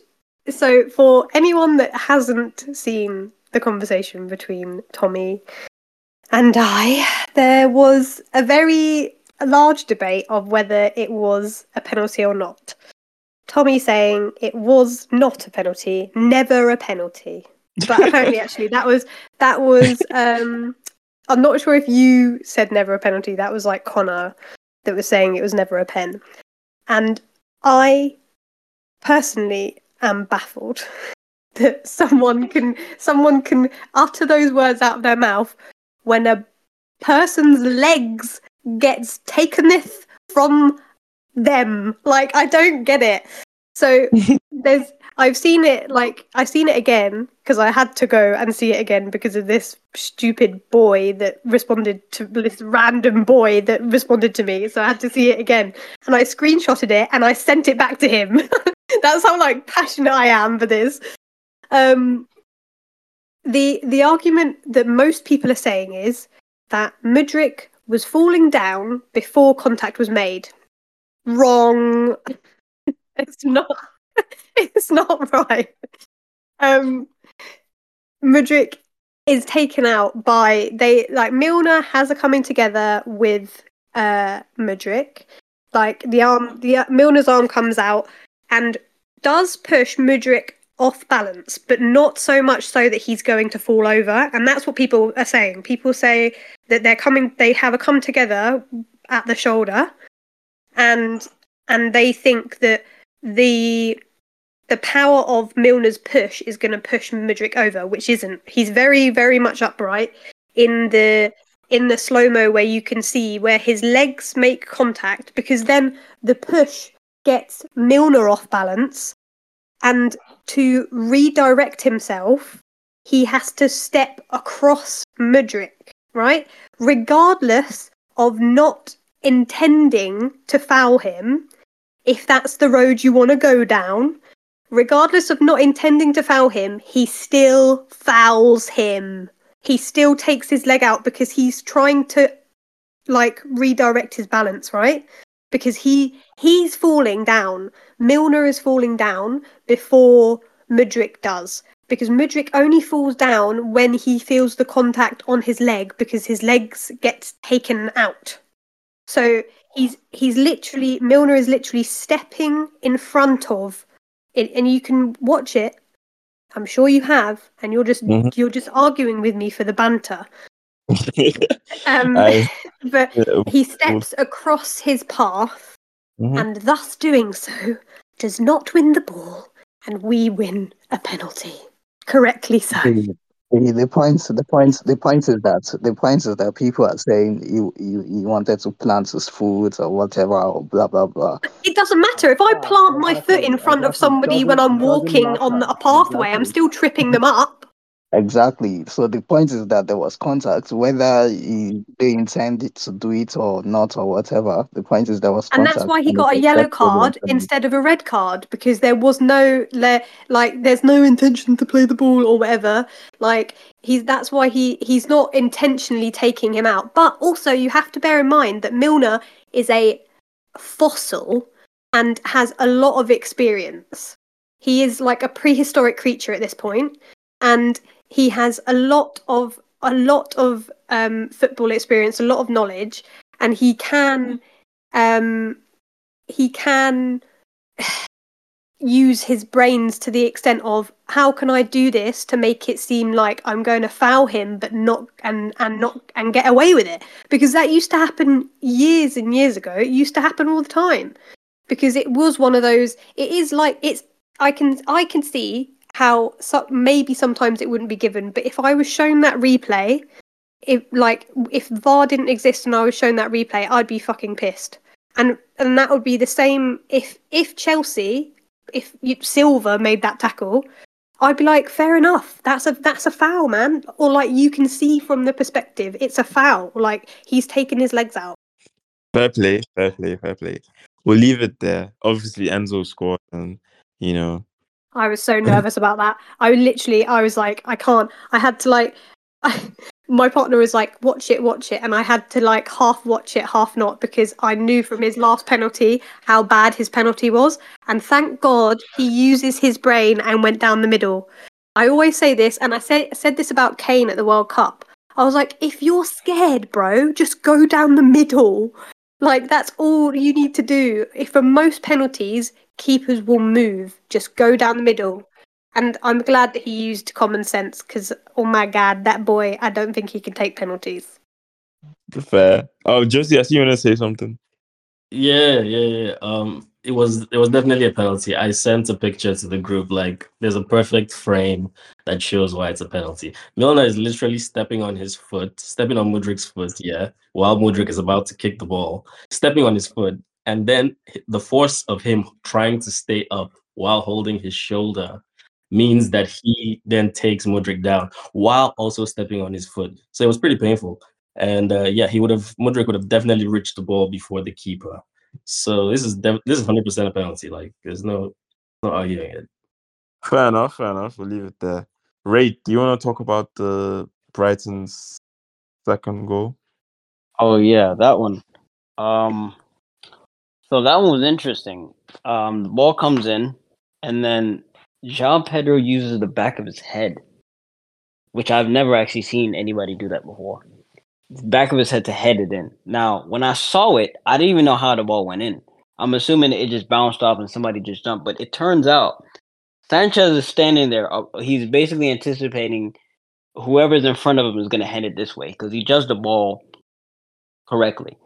so for anyone that hasn't seen the conversation between Tommy and I, there was a very large debate of whether it was a penalty or not. Tommy saying it was not a penalty, never a penalty. But apparently, actually, that was. I'm not sure if you said never a penalty. That was like Connor that was saying it was never a pen. And I personally am baffled that someone can utter those words out of their mouth when a person's legs gets takeneth from them. Like, I don't get it. So I've seen it again because I had to go and see it again because of this stupid boy that responded to this random boy that responded to me. So I had to see it again, and I screenshotted it and I sent it back to him. That's how like passionate I am for this. The argument that most people are saying is that Mudryk was falling down before contact was made. Wrong. It's not right. Mudryk is taken out by Milner has a coming together with Mudryk. Like Milner's arm comes out and does push Mudryk off balance, but not so much so that he's going to fall over. And that's what people are saying. People say that they have a come together at the shoulder, and they think that the power of Milner's push is going to push Mudryk over, which isn't. He's very, very much upright in the slow-mo where you can see where his legs make contact, because then the push gets Milner off balance, and to redirect himself, he has to step across Mudryk, right? Regardless of not intending to foul him, if that's the road you want to go down, regardless of not intending to foul him, he still fouls him. He still takes his leg out because he's trying to, redirect his balance, right? Because he's falling down. Milner is falling down before Mudryk does. Because Mudryk only falls down when he feels the contact on his leg, because his legs get taken out. So Milner is literally stepping in front of it, and you can watch it. I'm sure you have, and you're just arguing with me for the banter. But he steps across his path, and thus doing so does not win the ball, and we win a penalty. Correctly so. The point is that people are saying you wanted to plant his foot or whatever, or blah blah blah. It doesn't matter if I plant my foot in front of somebody when I'm walking on a pathway. I'm still tripping them up. Exactly. So the point is that there was contact, whether they intended to do it or not or whatever. The point is there was contact. And that's why he got a yellow card instead of a red card, because there was no there's no intention to play the ball or whatever. That's why he's not intentionally taking him out. But also you have to bear in mind that Milner is a fossil and has a lot of experience. He is like a prehistoric creature at this point, and he has a lot of football experience, a lot of knowledge, and he can use his brains to the extent of, how can I do this to make it seem like I'm going to foul him, but not and get away with it? Because that used to happen years and years ago. It used to happen all the time, because it was one of those. It is like it's. I can see how maybe sometimes it wouldn't be given, but if I was shown that replay, if VAR didn't exist and I was shown that replay, I'd be fucking pissed. And that would be the same if Chelsea, if Silva made that tackle, I'd be like, fair enough, that's a foul, man. Or you can see from the perspective, it's a foul. He's taken his legs out. Fair play. We'll leave it there. Obviously, Enzo scored, and I was so nervous about that. I was like, I can't. I had to my partner was like, watch it. And I had to half watch it, half not, because I knew from his last penalty how bad his penalty was. And thank God he uses his brain and went down the middle. I always say this, and I said this about Kane at the World Cup. I was like, if you're scared, bro, just go down the middle. That's all you need to do. If for most penalties, keepers will move. Just go down the middle. And I'm glad that he used common sense, because, oh my God, that boy, I don't think he can take penalties. Fair. Oh, Josie, I see you want to say something. Yeah. It was definitely a penalty. I sent a picture to the group. There's a perfect frame that shows why it's a penalty. Milner is literally stepping on Mudryk's foot, while Mudryk is about to kick the ball, stepping on his foot, and then the force of him trying to stay up while holding his shoulder means that he then takes Mudryk down while also stepping on his foot. So it was pretty painful. And Mudryk would have definitely reached the ball before the keeper. So this is 100% a penalty. Like, there's no arguing it. Fair enough. We'll leave it there. Ray, do you want to talk about Brighton's second goal? Oh, yeah, that one. So that one was interesting. The ball comes in, and then João Pedro uses the back of his head, which I've never actually seen anybody do that before. The back of his head to head it in. Now, when I saw it, I didn't even know how the ball went in. I'm assuming it just bounced off and somebody just jumped, but it turns out Sanchez is standing there. He's basically anticipating whoever's in front of him is going to head it this way because he judged the ball correctly.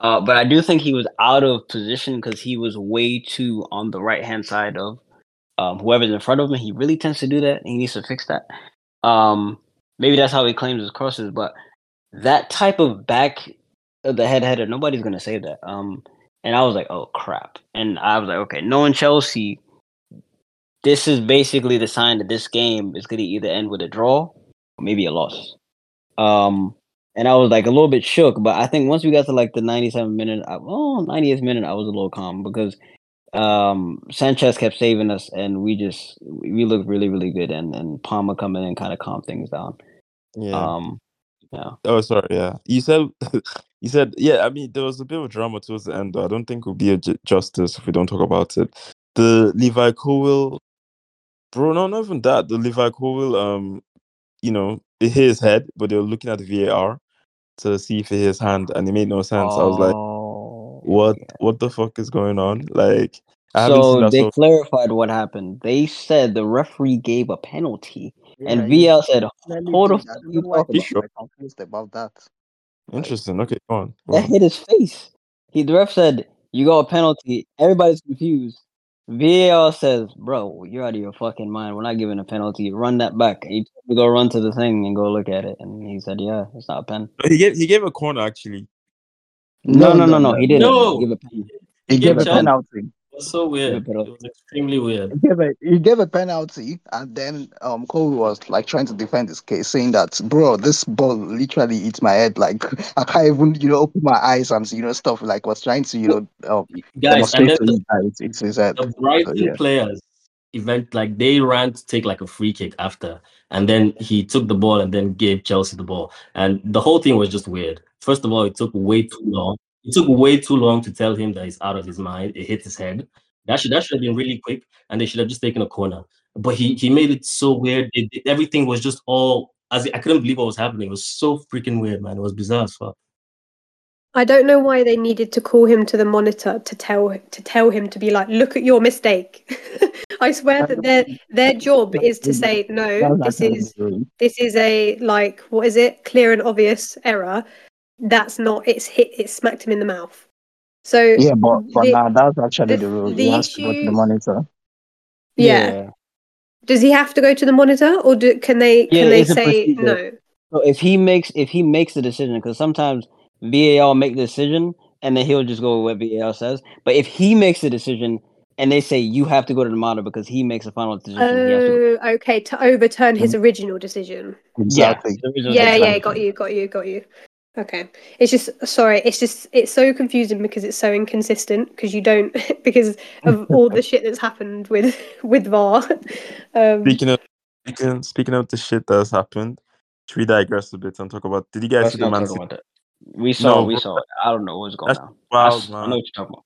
But I do think he was out of position because he was way too on the right-hand side of whoever's in front of him. He really tends to do that. He needs to fix that. Maybe that's how he claims his crosses, but that type of back of the head header, nobody's going to save that. And I was like, oh, crap. And I was like, okay, knowing Chelsea, this is basically the sign that this game is going to either end with a draw or maybe a loss. And I was like a little bit shook, but I think once we got to like the 98th minute, I was a little calm because Sanchez kept saving us and we looked really, really good. And Palmer coming in kind of calmed things down. Yeah. Yeah. Oh, sorry. Yeah. You said, yeah, I mean, there was a bit of drama towards the end, though. I don't think it would be a justice if we don't talk about it. The Levi Colwill, bro, no, not even that. The Levi Colwill, they hit his head, but they were looking at the VAR to see if it hit his hand, and it made no sense. Oh, I was like, what the fuck is going on? Like, they clarified what happened. They said the referee gave a penalty, and VAR said, hold on. I'm confused about that. Interesting. Okay, go on. That hit his face. The ref said, you got a penalty. Everybody's confused. VAR says, bro, you're out of your fucking mind. We're not giving a penalty. Run that back. He told me to go run to the thing and go look at it. And he said, yeah, it's not a pen. He gave a corner, actually. No. He didn't. No. He gave a penalty. He gave a penalty. It was so weird. It was extremely weird. He gave a penalty, and then Cole was like trying to defend his case, saying that, bro, this ball literally hits my head. Like, I can't even, open my eyes and, stuff. Like, was trying to, guys, and then the Brighton players event, like, they ran to take like a free kick after, and then he took the ball and then gave Chelsea the ball, and the whole thing was just weird. First of all, it took way too long. It took way too long to tell him that he's out of his mind. It hit his head. That should have been really quick, and they should have just taken a corner. But he made it so weird. Everything was just all... I couldn't believe what was happening. It was so freaking weird, man. It was bizarre as fuck. I don't know why they needed to call him to the monitor to tell him to be like, look at your mistake. I swear that their job is to say, no, this is a, like, what is it? Clear and obvious error. That's not. It smacked him in the mouth. So yeah, but now that's actually the rule. He has to go to the monitor. Yeah. Does he have to go to the monitor, or can they say no? So if he makes the decision, because sometimes VAR make the decision and then he'll just go with what VAR says. But if he makes the decision and they say you have to go to the monitor because he makes a final decision, okay, to overturn his original decision. Exactly. Yeah. Got you. Okay. It's so confusing because it's so inconsistent because of all the shit that's happened with VAR. Speaking of the shit that's happened, should we digress a bit and talk about, did you guys see the Man City? We saw it. I don't know what's going on. Wow, I know what you're talking about.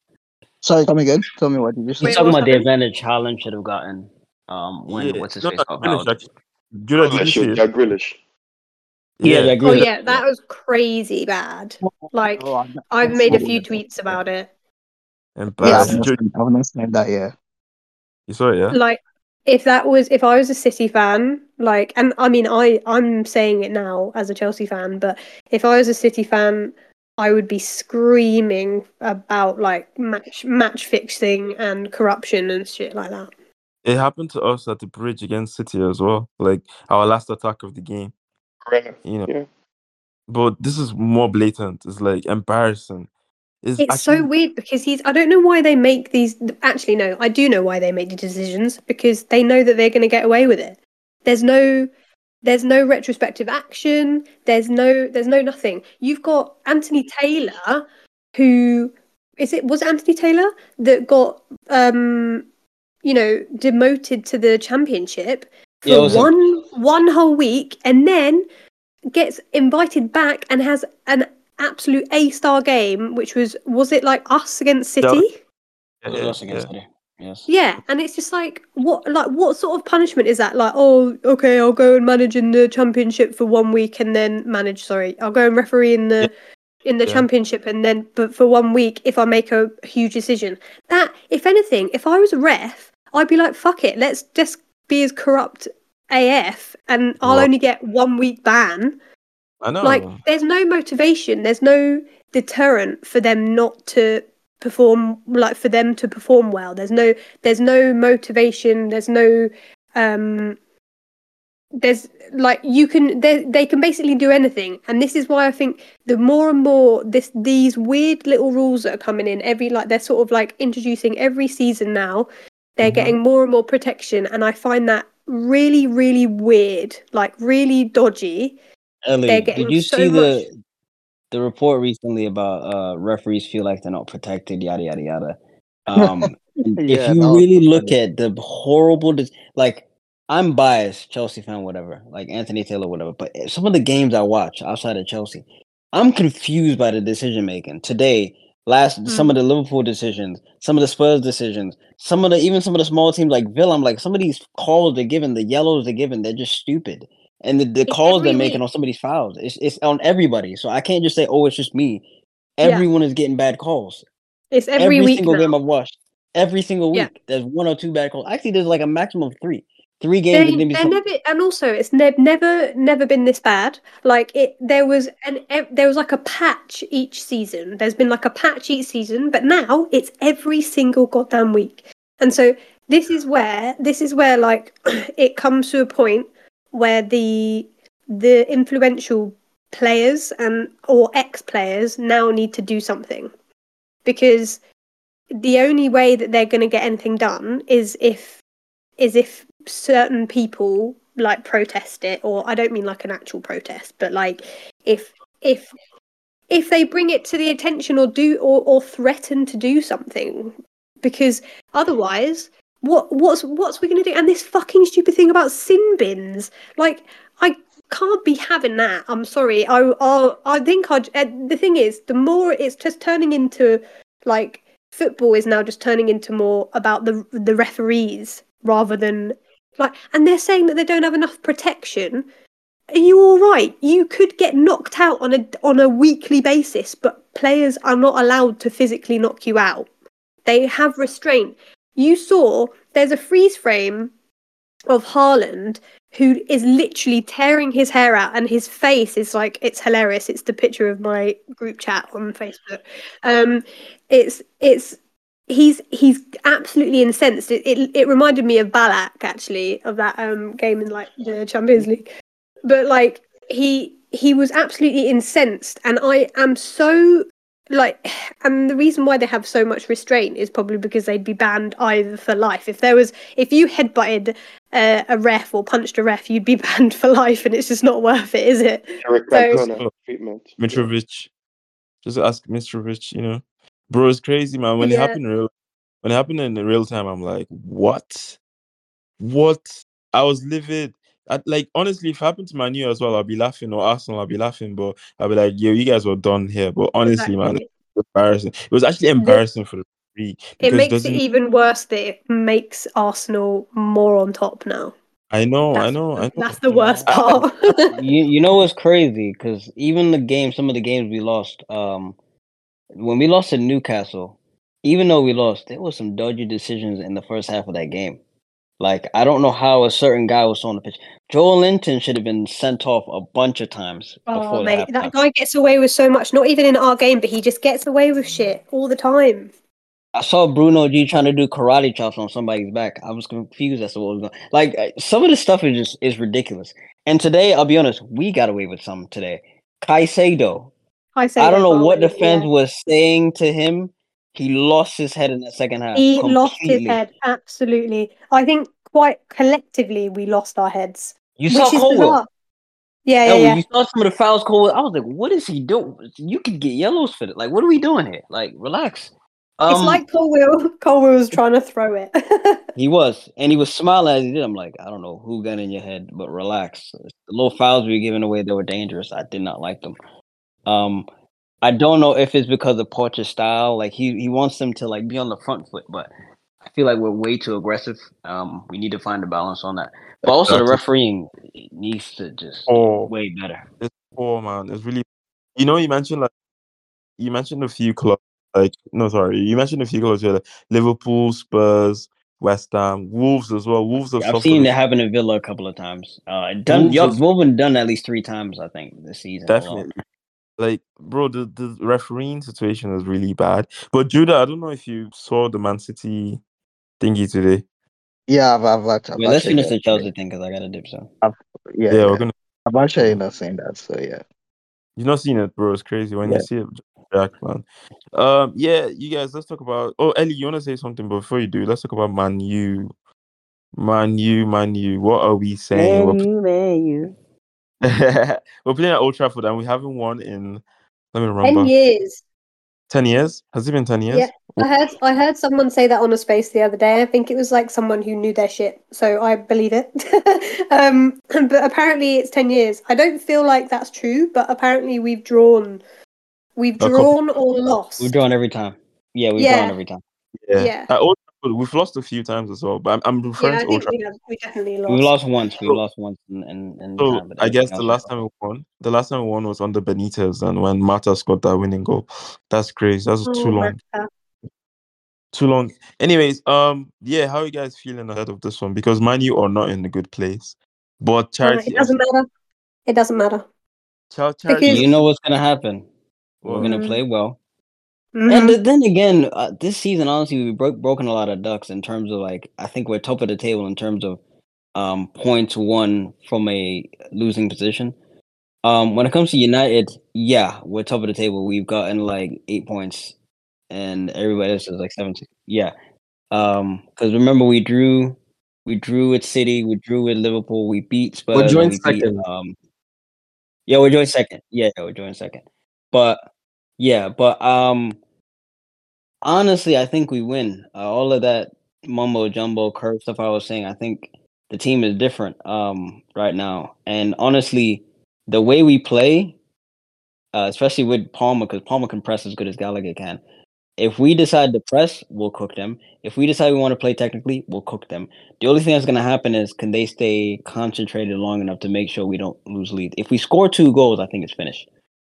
Sorry, come again. Tell me what you're talking about. The advantage Haaland should have gotten what's his face called? Jack Grealish. Yeah. Oh, yeah, that was crazy bad. Like, I've made a few tweets about it. And I haven't seen that yet. You saw it, yeah? Like, if I was a City fan, like, and I mean, I'm saying it now as a Chelsea fan, but if I was a City fan, I would be screaming about like match fixing and corruption and shit like that. It happened to us at the bridge against City as well. Like, our last attack of the game. But this is more blatant. It's like embarrassing. It's so weird because he's... I don't know why they make these... Actually, no, I do know why they make the decisions, because they know that they're going to get away with it. There's no retrospective action. There's no nothing. You've got Anthony Taylor, who... Was it Anthony Taylor that got, demoted to the Championship for one whole week, and then gets invited back and has an absolute A-star game, which was it like us against City? It was us against City. Yes. Yeah, and it's just like, what sort of punishment is that? Like, oh, okay, I'll go and manage in the Championship for 1 week, and then I'll go and referee in the... Championship, and then but for 1 week if I make a huge decision. That, if anything, if I was a ref, I'd be like, fuck it, let's just be as corrupt AF and I'll only get 1 week ban. I know. Like, there's no motivation, there's no deterrent for them not to perform, like for them to perform well. There's no motivation, there's no they can basically do anything. And this is why I think the more and more these weird little rules that are coming in every, like, they're sort of like introducing every season now, they're getting more and more protection, and I find that really, really weird, like really dodgy. Ellie, did you see the report recently about referees feel like they're not protected, yada yada yada? If you really look at the horrible, like, I'm biased, Chelsea fan, whatever, like Anthony Taylor, whatever. But some of the games I watch outside of Chelsea, I'm confused by the decision-making. Today, some of the Liverpool decisions, some of the Spurs decisions, some of the small teams like Villa, I'm like, some of these calls they're giving, the yellows they're giving, they're just stupid. And the calls they're making on some of these fouls, it's on everybody. So I can't just say, oh, it's just me. Everyone is getting bad calls. It's every single game I've watched. Every single week, there's one or two bad calls. Actually, there's like a maximum of three. Three games and also it's never been this bad. Like, there was like a patch each season. There's been like a patch each season, but now it's every single goddamn week. And so this is where like it comes to a point where the influential players and or ex-players now need to do something, because the only way that they're going to get anything done is if certain people like protest it. Or I don't mean like an actual protest, but like if they bring it to the attention or do or threaten to do something, because otherwise what's we gonna do? And this fucking stupid thing about sin bins, like, I can't be having that. I'm sorry. The thing is, the more it's just turning into, like, football is now just turning into more about the referees rather than, like, and they're saying that they don't have enough protection. Are you all right? You could get knocked out on a weekly basis, but players are not allowed to physically knock you out. They have restraint. You saw there's a freeze frame of Haaland, who is literally tearing his hair out, and his face is like, it's hilarious. It's the picture of my group chat on Facebook. He's absolutely incensed. It reminded me of Ballack, actually, of that game in, like, the Champions League. But, like, he was absolutely incensed, and I am so, like, and the reason why they have so much restraint is probably because they'd be banned either for life. If you headbutted a ref or punched a ref, you'd be banned for life, and it's just not worth it, is it? So, Mitrovic, just ask Mitrovic, you know. Bro, it's crazy, man. When it happened in real time, I'm like, what? What? I was livid. Like, honestly, if it happened to Man U as well, I'll be laughing, or Arsenal, I'll be laughing, but I'll be like, yo, you guys were done here. But honestly, man, it was embarrassing. It was actually embarrassing for the league. It makes it even worse that it makes Arsenal more on top now. I know. That's the worst part. You know what's crazy? Because even some of the games we lost, when we lost to Newcastle, even though we lost, there were some dodgy decisions in the first half of that game. Like, I don't know how a certain guy was on the pitch. Joel Linton should have been sent off a bunch of times. Oh, mate, that guy gets away with so much. Not even in our game, but he just gets away with shit all the time. I saw Bruno G trying to do karate chops on somebody's back. I was confused as to what was going on. Like, some of this stuff is just ridiculous. And today, I'll be honest, we got away with some today. Caicedo. I don't know what the fans were saying to him. He lost his head in the second half. He lost his head, absolutely. I think quite collectively we lost our heads. You saw Colwill. Yeah. You saw some of the fouls Colwill. I was like, what is he doing? You could get yellows for it. Like, what are we doing here? Like, relax. It's like Colwill. Colwill was trying to throw it. He was. And he was smiling as he did. I'm like, I don't know who got in your head, but relax. The little fouls we were giving away, they were dangerous. I did not like them. I don't know if it's because of Poch's style. Like he wants them to like be on the front foot, but I feel like we're way too aggressive. We need to find a balance on that. But also the refereeing needs to just way better. It's poor, man. It's really, you mentioned a few clubs here, like Liverpool, Spurs, West Ham, Wolves as well. I've seen it happen in Villa a couple of times. Wolves have done at least 3 times, I think, this season. Definitely. Alone. Like, bro, the refereeing situation is really bad. But Judah, I don't know if you saw the Man City thingy today. Yeah, I've let's finish the Chelsea thing because I got a dip. So I'm actually not saying that. So yeah, you've not seen it, bro. It's crazy when you see it, Jack, man. You guys, let's talk about. Oh, Ellie, you want to say something? But before you do, let's talk about Man U. What are we saying? Man U. We're playing at Old Trafford and we haven't won in, let me remember, 10 years. 10 years? Has it been 10 years? Yeah, I heard someone say that on a space the other day. I think it was like someone who knew their shit, so I believe it. But apparently it's 10 years. I don't feel like that's true, but apparently we've drawn or lost. We've drawn every time. Yeah, drawn every time. Yeah. At Old Trafford, we've lost a few times as well, but I'm referring to Old Trafford. We definitely lost. We lost once. So time, I guess the last time we won was under Benitez, and when Mata scored that winning goal. That's crazy. That's too long. Mata. Too long. Anyways, how are you guys feeling ahead of this one? Because Man U are not in a good place, but charity. It doesn't matter. It doesn't matter. Charity. You know what's gonna happen. We're going to play well. Mm-hmm. And then again, this season, honestly, we've broken a lot of ducks in terms of, like, I think we're top of the table in terms of points won from a losing position. When it comes to United, we're top of the table. We've gotten, like, 8 points, and everybody else is, like, 17. Yeah. Because remember, we drew with City, we drew with Liverpool, we beat Spurs. We're joint second. We're joint second. Yeah, we're joint second. But honestly, I think we win. All of that mumbo jumbo curve stuff I was saying, I think the team is different right now. And honestly, the way we play, especially with Palmer, because Palmer can press as good as Gallagher can. If we decide to press, we'll cook them. If we decide we want to play technically, we'll cook them. The only thing that's going to happen is, can they stay concentrated long enough to make sure we don't lose lead? If we score 2 goals, I think it's finished.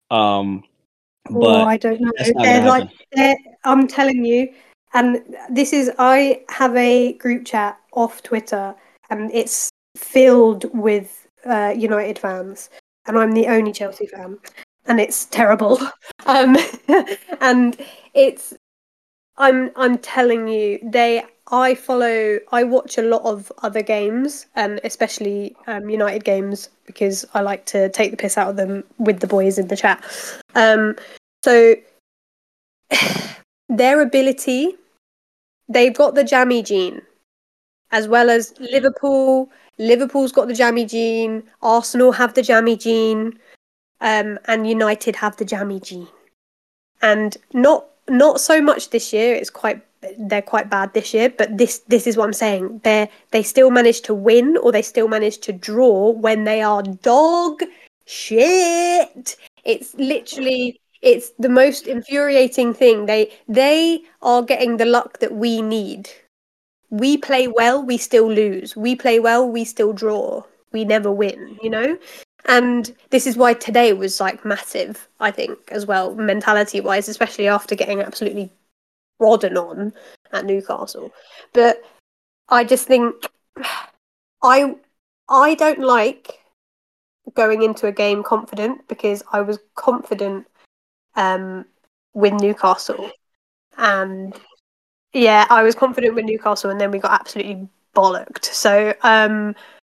I don't know. I'm telling you, and this is, I have a group chat off Twitter, and it's filled with United fans, and I'm the only Chelsea fan, and it's terrible. And it's, I'm telling you, I watch a lot of other games, and especially United games, because I like to take the piss out of them with the boys in the chat. So their ability, they've got the jammy gene, as well as Liverpool. Liverpool's got the jammy gene. Arsenal have the jammy gene, and United have the jammy gene. And not so much this year. They're quite bad this year, but this is what I'm saying. They still manage to win, or they still manage to draw when they are dog shit. It's the most infuriating thing. They are getting the luck that we need. We play well, we still lose. We play well, we still draw. We never win, And this is why today was like massive, I think, as well, mentality wise, especially after getting absolutely Rodden on at Newcastle. But I just think I don't like going into a game confident, because I was confident with Newcastle, and and then we got absolutely bollocked. So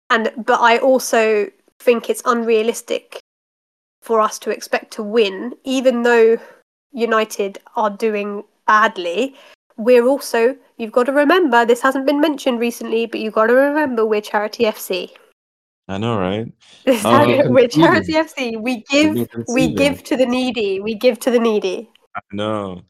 but I also think it's unrealistic for us to expect to win, even though United are doing badly. We're also, you've got to remember, this hasn't been mentioned recently, but you've got to remember we're Charity FC. I know, right? We're Charity FC. We give to the needy. We give to the needy. I know.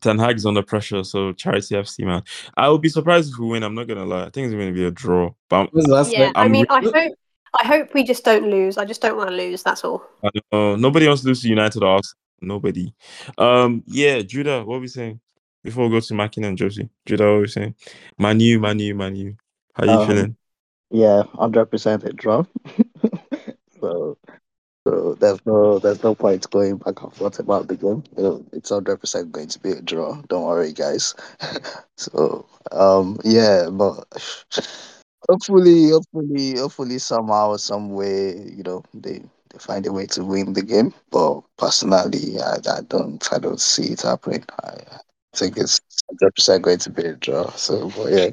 Ten Hag's under pressure, so Charity FC, man. I would be surprised if we win. I'm not gonna lie. I think it's gonna be a draw. But I hope we just don't lose. I just don't want to lose. That's all. I know. Nobody wants to lose to United or Arsenal. Nobody. Judah, what were we saying before we go to Makin and Josie? Judah, what were we saying? Man U. How are you feeling? Yeah, 100% it draw. So there's no point going back and forth about the game. It's 100% going to be a draw. Don't worry, guys. But hopefully somehow, some way, they find a way to win the game. But personally, I don't see it happening. I think it's 100% going to be a draw. So, we're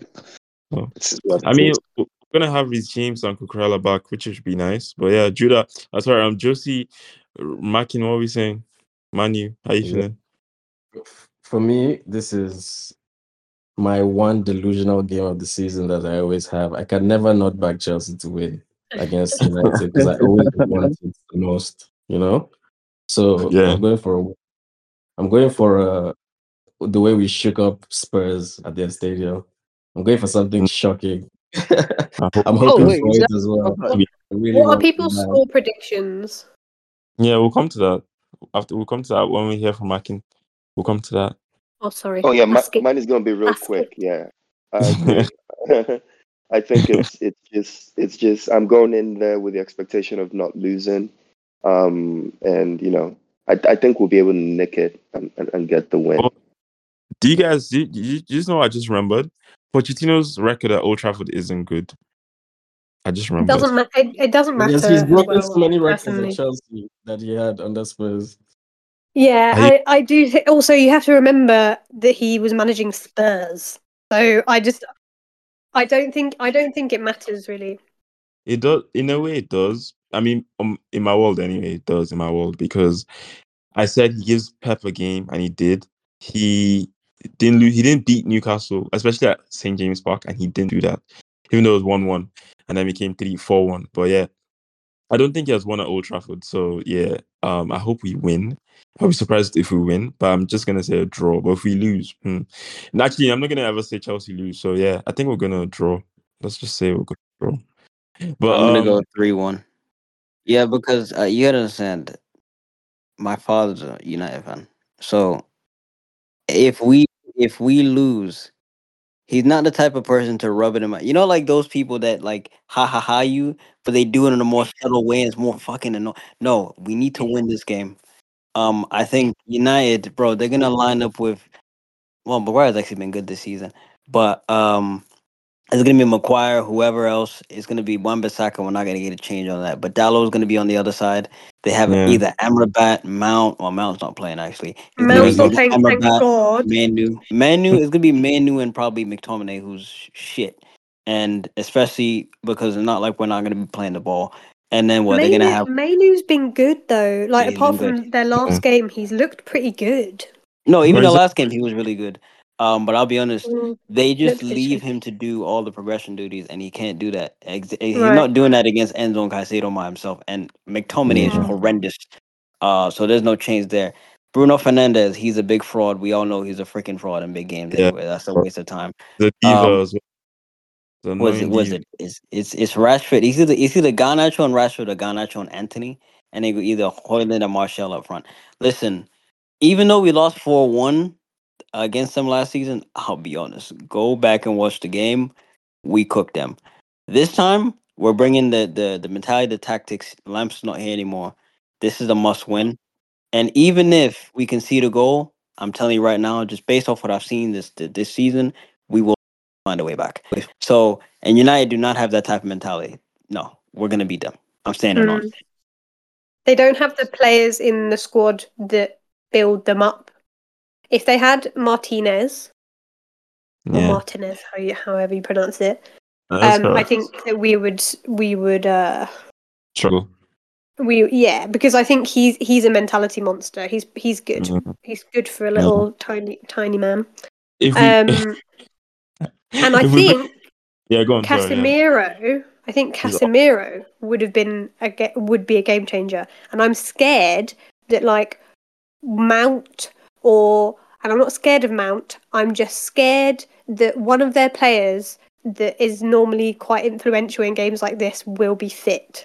going to have Reece James and Cucurella back, which should be nice. But yeah, Judah, I'm sorry, Josie, Makin, what are we saying? Manu, how are you feeling? For me, this is my one delusional game of the season that I always have. I can never not back Chelsea to win against United because I always want it the most, So yeah. I'm going for the way we shook up Spurs at their stadium. I'm going for something shocking. I'm hoping for it as well. Really, what are people's score predictions? Yeah, we'll come to that. We'll come to that when we hear from Makin. We'll come to that. Oh, sorry. Oh, yeah, mine is going to be real quick. Yeah. I think it's just I'm going in there with the expectation of not losing. And, I think we'll be able to nick it and get the win. Oh, do you guys, do you just know what I just remembered? Pochettino's record at Old Trafford isn't good. I just remember. It doesn't matter. Yes, he's broken so many records at Chelsea that he had under Spurs. Yeah, I do. Also, you have to remember that he was managing Spurs. So I don't think it matters really. It does in a way. It does. I mean, in my world anyway, it does in my world because I said he gives Pep a game, and he did. He didn't beat Newcastle, especially at St. James Park, and he didn't do that, even though it was 1-1, and then became 3-4-1. But yeah, I don't think he has won at Old Trafford. So yeah, I hope we win. I'll be surprised if we win, but I'm just going to say a draw. But if we lose, and actually, I'm not going to ever say Chelsea lose. So yeah, I think we're going to draw. Let's just say we're going to draw. But I'm going to go 3-1. Yeah, because you got to understand, my father's a United fan. So if we lose, he's not the type of person to rub it in my... like those people that like, ha you, but they do it in a more subtle way and it's more fucking annoying. No, we need to win this game. I think United, bro, they're going to line up with... Well, Maguire's actually been good this season. But it's going to be Maguire, whoever else. It's going to be Wan-Bissaka. We're not going to get a change on that. But Dalot's going to be on the other side. They have either Amrabat, Mount... Well, Mount's not playing, actually. Mount's not playing, thank God. Man U is going to be Man U and probably McTominay, who's shit. And especially because it's not like we're not going to be playing the ball. And then what, they're going to have... Man U's been good, though. Like, apart from their last game, he's looked pretty good. No, even the last game, he was really good. But I'll be honest, they just leave him to do all the progression duties, and he can't do that. He's not doing that against Enzo and Caicedo by himself, and McTominay is horrendous. So there's no change there. Bruno Fernandez, he's a big fraud. We all know he's a freaking fraud in big games. Yeah. Anyway, that's a waste of time. The divas. Was it? It's Rashford. It's either Garnacho and Rashford or Garnacho and Antony, and they go either Højlund or Martial up front. Listen, even though we lost 4-1. Against them last season, I'll be honest. Go back and watch the game. We cooked them. This time, we're bringing the mentality, the tactics. Lamp's not here anymore. This is a must win. And even if we concede a goal, I'm telling you right now, just based off what I've seen this season, we will find a way back. So, and United do not have that type of mentality. No, we're going to beat them. I'm standing on it. They don't have the players in the squad that build them up. If they had Martinez, or Martinez, however you pronounce it, I think that we would struggle. because I think he's a mentality monster. He's good. Mm-hmm. He's good for a little tiny man. I think Casemiro would be a game changer, and I'm scared that like Mount or and I'm not scared of Mount. I'm just scared that one of their players that is normally quite influential in games like this will be fit.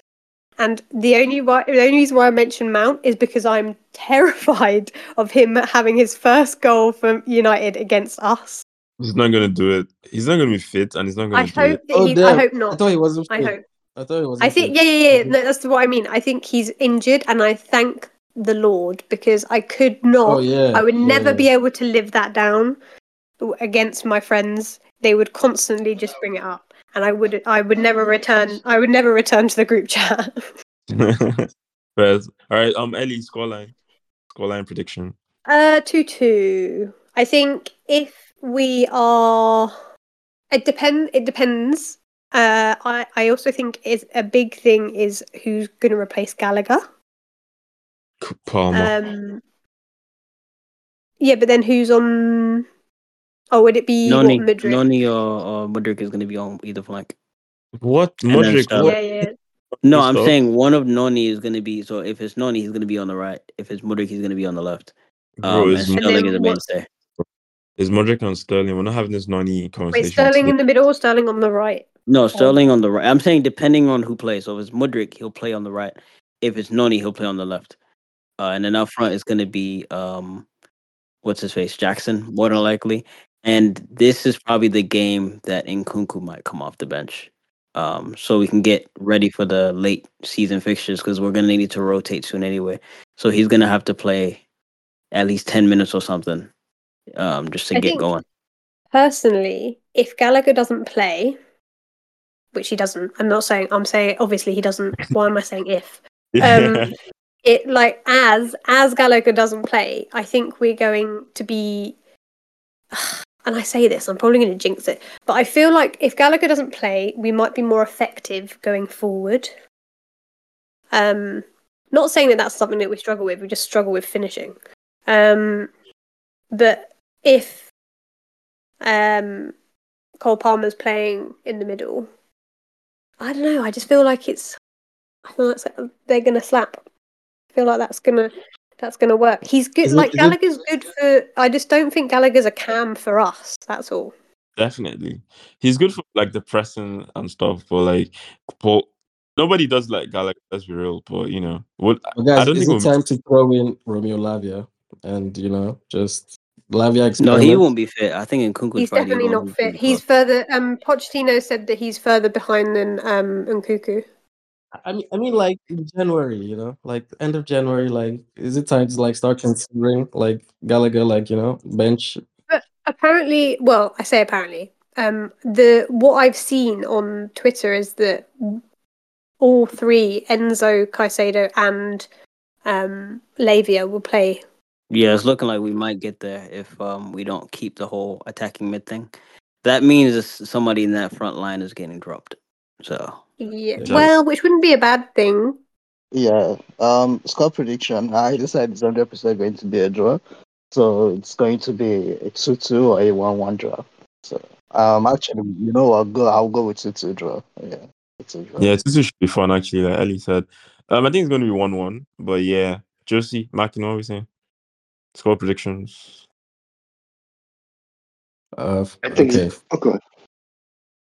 And the only reason why I mention Mount is because I'm terrified of him having his first goal for United against us. He's not going to do it. He's not going to be fit, and he's not going to do it. I hope not. I thought he wasn't fit. I think, yeah. No, that's what I mean. I think he's injured, and I thank the Lord because I could not. I would never be able to live that down against my friends. They would constantly just bring it up, and I would never return to the group chat. All right. Ellie, scoreline prediction. 2-2. I think if. We are. It depends. I also think is a big thing is who's going to replace Gallagher. Palmer. Yeah, but then who's on? Oh, would it be Mudryk? Noni or Mudryk is going to be on either flank. What Mudryk? No, I'm saying one of Noni is going to be. So if it's Noni, he's going to be on the right. If it's Mudryk, he's going to be on the left. And Sterling is a mainstay. Is Modric on Sterling? We're not having this Noni conversation. Wait, Sterling in the middle or Sterling on the right? No, Sterling on the right. I'm saying depending on who plays. So if it's Modric, he'll play on the right. If it's Noni, he'll play on the left. And then up front, it's going to be, Jackson, more than likely. And this is probably the game that Nkunku might come off the bench. So we can get ready for the late season fixtures because we're going to need to rotate soon anyway. So he's going to have to play at least 10 minutes or something. Just to get going. Personally, if Gallagher doesn't play, which he doesn't, I'm saying obviously he doesn't. Why am I saying if? As Gallagher doesn't play, I think we're going to be. And I say this, I'm probably going to jinx it, but I feel like if Gallagher doesn't play, we might be more effective going forward. Not saying that that's something that we struggle with. We just struggle with finishing. But if Cole Palmer's playing in the middle, I don't know. I just feel like they're gonna slap. I feel like that's gonna work. He's good. Like Gallagher's good for. I just don't think Gallagher's a cam for us. That's all. Definitely, he's good for like the pressing and stuff. But like, nobody does like Gallagher. Let's be real. But you know, I don't think it's time to throw in Romeo Lavia. And just Lavia. No, he won't be fit. I think Nkunku. He's definitely not fit. He's further. Pochettino said that he's further behind than Nkunku. I mean, like in January, like end of January, like is it time to like start considering like Gallagher, like bench? But apparently, well, I say apparently. What I've seen on Twitter is that all three, Enzo, Caicedo, and Lavia, will play. Yeah, it's looking like we might get there if we don't keep the whole attacking mid thing. That means somebody in that front line is getting dropped. So yeah, well, which wouldn't be a bad thing. Yeah. Score prediction. I decided it's 100% going to be a draw. So it's going to be a 2-2 or a 1-1 draw. So actually, I'll go with 2-2 draw. Yeah, 2-2 draw. Yeah, 2-2 should be fun actually. Like Ellie said, I think it's going to be 1-1. But yeah, Jersey, Mark, what are we saying? Score predictions. Okay.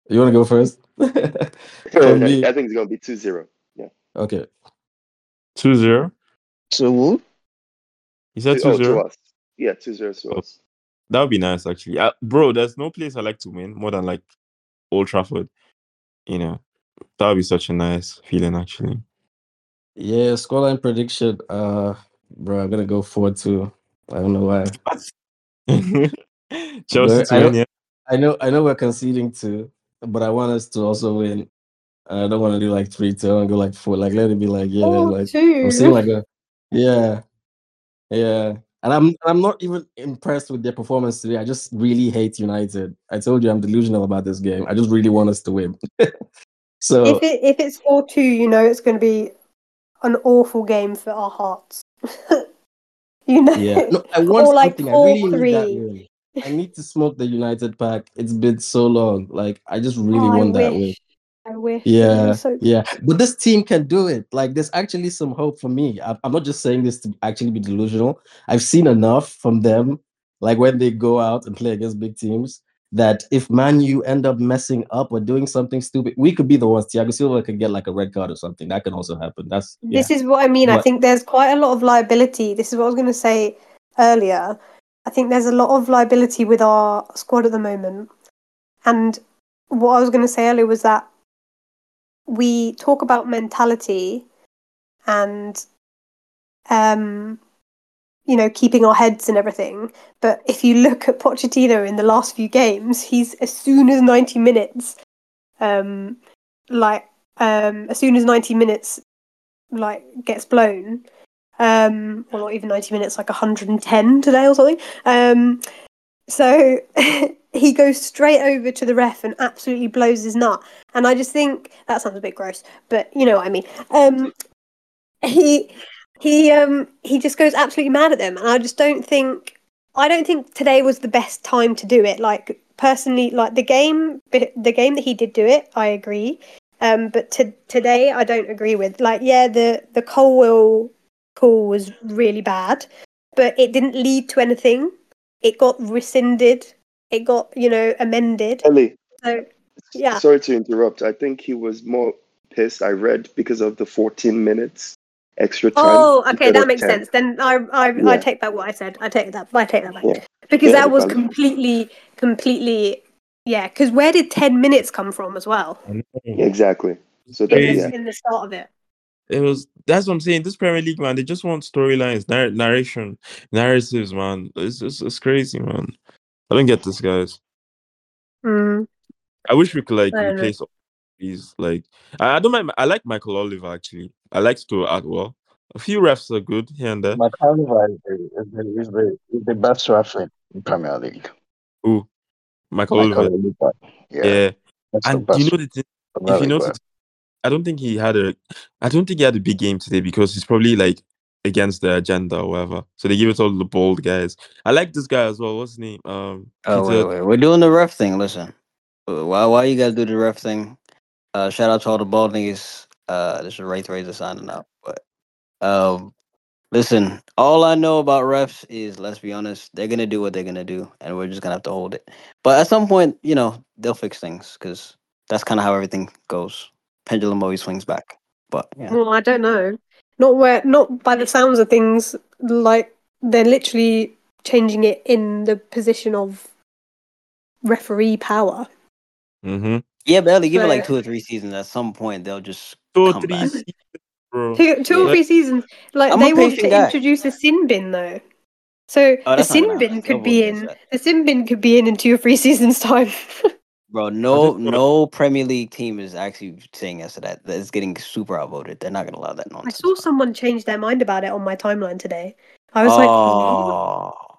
You want to go first? I think it's going to be 2-0. Yeah. Okay. 2-0? To who? You said 2-0? To us. Yeah, 2-0 to us. That would be nice, actually. Bro, there's no place I like to win more than, like, Old Trafford. That would be such a nice feeling, actually. Yeah, scoreline prediction. Bro, I'm going to go 4-2. I don't know why. I know we're conceding 2, but I want us to also win. I don't want to do like 3-2. I want to go like 4. Like let it be like I'm seeing like a yeah. And I'm not even impressed with their performance today. I just really hate United. I told you I'm delusional about this game. I just really want us to win. So if it's 4-2, it's going to be an awful game for our hearts. You know? Yeah. No, I want or like something. All I really three. Need that win. I need to smoke the United pack. It's been so long. Like, I just really want that win. I wish. Yeah, so yeah. But this team can do it. Like, there's actually some hope for me. I'm not just saying this to actually be delusional. I've seen enough from them, like when they go out and play against big teams, that if Man U end up messing up or doing something stupid, we could be the ones. Thiago Silva could get like a red card or something. That can also happen. This is what I mean. I think there's quite a lot of liability. This is what I was going to say earlier. I think there's a lot of liability with our squad at the moment. And what I was going to say earlier was that we talk about mentality and, you know, keeping our heads and everything. But if you look at Pochettino in the last few games, he's as soon as 90 minutes gets blown, or not even 90 minutes, like 110 today or something. So he goes straight over to the ref and absolutely blows his nut. And I just think that sounds a bit gross, but you know what I mean. He just goes absolutely mad at them. And I don't think today was the best time to do it. Like, personally, like the game that he did do it, I agree. But today I don't agree with. Like, yeah, the Colwill call was really bad, but it didn't lead to anything. It got rescinded. It got, you know, amended. Ellie, so, yeah. Sorry to interrupt. I think he was more pissed, I read, because of the 14 minutes extra time. Oh, okay, that makes sense. Then I take back what I said. I take that back. Yeah. Because that was completely. Yeah, because where did 10 minutes come from as well? Exactly. So that was in the start of it. It was. That's what I'm saying. This Premier League, man, they just want storylines, narratives, man. It's crazy, man. I don't get this, guys. Mm. I wish we could replace all these. Like, I don't mind. I like Michael Oliver, actually. I like Stuart Atwell. A few refs are good here and there. Michael Oliver is the best ref in Premier League. Who? Michael Oliver. Yeah. And you know the thing. If you notice, I don't think he had a big game today because he's probably like against the agenda or whatever. So they give it all the bold guys. I like this guy as well. What's his name? Wait. We're doing the ref thing. Listen, why you guys do the ref thing? Shout out to all the bald niggas. This is Wraith Razor signing up. But listen, all I know about refs is, let's be honest, they're gonna do what they're gonna do, and we're just gonna have to hold it. But at some point, you know, they'll fix things because that's kind of how everything goes. Pendulum always swings back, but yeah. Well, I don't know. Not by the sounds of things. Like, they're literally changing it in the position of referee power. Mm-hmm. Yeah, but give it like 2 or 3 seasons. At some point, they'll just come back. Seasons, bro. Two or three seasons. Like, I'm they want to introduce a sin bin though, so the sin bin could be in. The sin bin could be in 2 or 3 seasons time. Bro, no Premier League team is actually saying yes to that. It's getting super outvoted. They're not going to allow that nonsense. I saw someone change their mind about it on my timeline today. I was like, oh.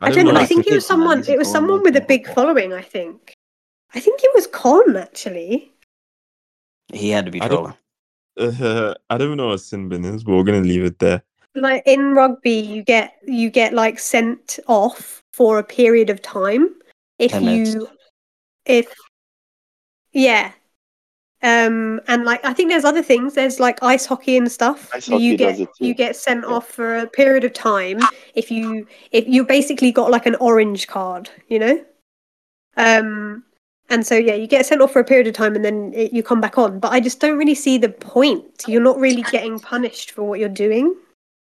I don't know. I think it was someone. It was someone with a big following, I think. I think it was Con, actually. He had to be trolling. I don't even know what sin bin is, but we're going to leave it there. Like, in rugby, you get like sent off for a period of time if you... and like I think there's other things. There's like ice hockey and stuff. You get sent off for a period of time if you basically got like an orange card, you know. And so you get sent off for a period of time and then you come back on. But I just don't really see the point. You're not really getting punished for what you're doing.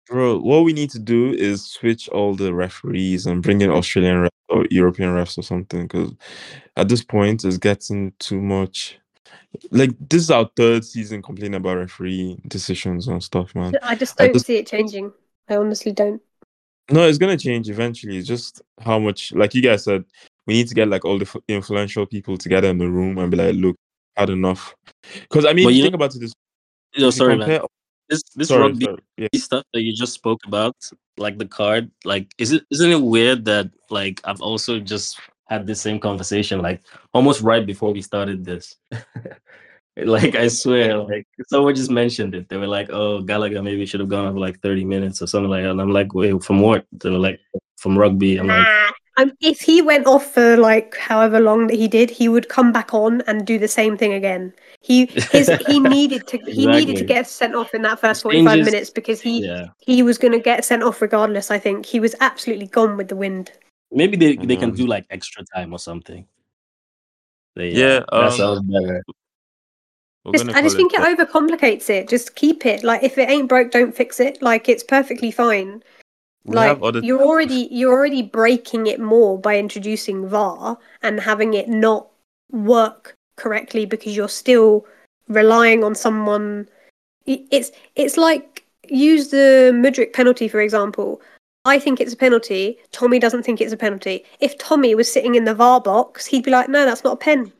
Bro, what we need to do is switch all the referees and bring in Australian refs or European refs or something, because at this point, it's getting too much. Like, this is our third season complaining about referee decisions and stuff, man. I just don't see it changing. I honestly don't. No, it's going to change eventually. It's just how much, like you guys said, we need to get like all the influential people together in the room and be like, look, had enough. Because, I mean, think about it this. No, sorry, man. This rugby stuff that you just spoke about, like the card, like isn't it weird that like I've also just had the same conversation like almost right before we started this. Like, I swear, like, someone just mentioned it. They were like, oh, Gallagher maybe should have gone for like 30 minutes or something like that. And I'm like, wait, from what? They were like, from rugby. I'm like, if he went off for like however long that he did, he would come back on and do the same thing again. He needed to get sent off in that first 45 minutes because he was going to get sent off regardless. I think he was absolutely gone with the wind. Maybe they can do like extra time or something. That sounds better. I just think it overcomplicates it. Just keep it. Like, if it ain't broke, don't fix it. Like, it's perfectly fine. You're already breaking it more by introducing VAR and having it not work correctly because you're still relying on someone. It's like, use the Mudryk penalty, for example. I think it's a penalty. Tommy doesn't think it's a penalty. If Tommy was sitting in the VAR box, he'd be like, no, that's not a pen.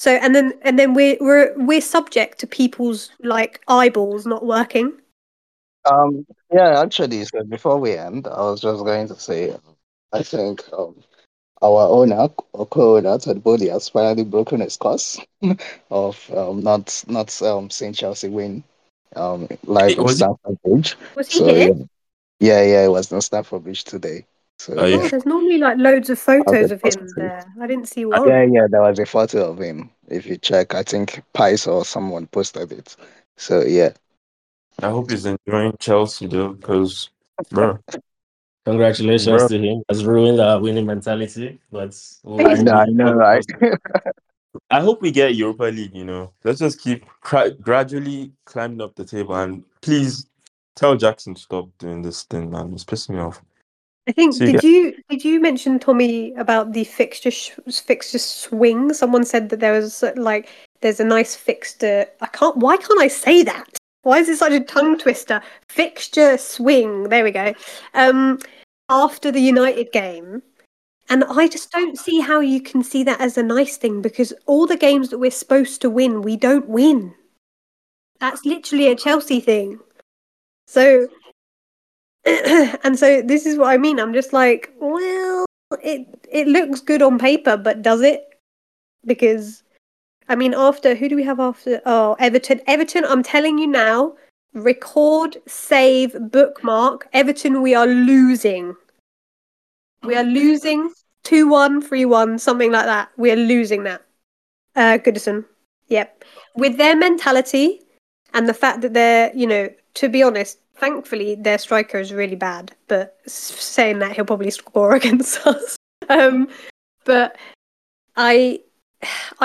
So and then we're subject to people's like eyeballs not working. So before we end, I was just going to say, I think our owner or co-owner Todd Boehly has finally broken his curse of not seeing Chelsea win. Stamford Bridge. Was he here? Yeah, it was in Stamford Bridge today. So, there's normally like loads of photos of him there. I didn't see one. Yeah, there was a photo of him. If you check, I think Pice or someone posted it. So yeah. I hope he's enjoying Chelsea though, because congratulations to him. Has ruined our winning mentality, but I know, right? I hope we get Europa League. You know, let's just keep gradually climbing up the table, and please tell Jackson to stop doing this thing, man. It's pissing me off. I think did you mention, Tommy, about the fixture swing? Someone said that there was like there's a nice fixture. Why can't I say that? Why is it such a tongue twister? Fixture swing. There we go. After the United game, and I just don't see how you can see that as a nice thing because all the games that we're supposed to win, we don't win. That's literally a Chelsea thing. So. And so this is what I mean. I'm just like, well, it looks good on paper, but does it? Because, I mean, after, who do we have after? Oh, Everton. Everton, I'm telling you now, record, save, bookmark. Everton, we are losing. We are losing 2-1, 3-1, something like that. We are losing that. Goodison. Yep. With their mentality and the fact that they're, you know, to be honest, thankfully, their striker is really bad, but saying that, he'll probably score against us. But I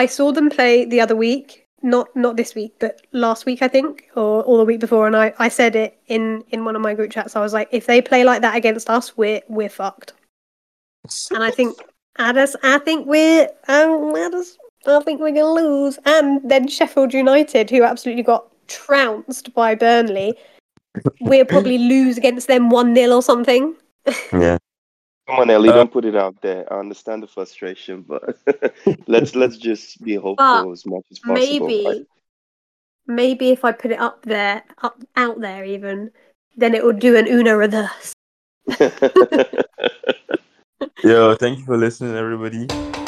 saw them play the other week, not this week, but last week, I think, or the week before, and I said it in one of my group chats. I was like, if they play like that against us, we're fucked. And I think we're gonna lose. And then Sheffield United, who absolutely got trounced by Burnley. We'll probably lose against them 1-0 or something. Yeah. Come on, Ellie, don't put it out there. I understand the frustration, but let's just be hopeful as much as possible. Maybe if I put it out there even, then it will do an Uno reverse. Yo, thank you for listening, everybody.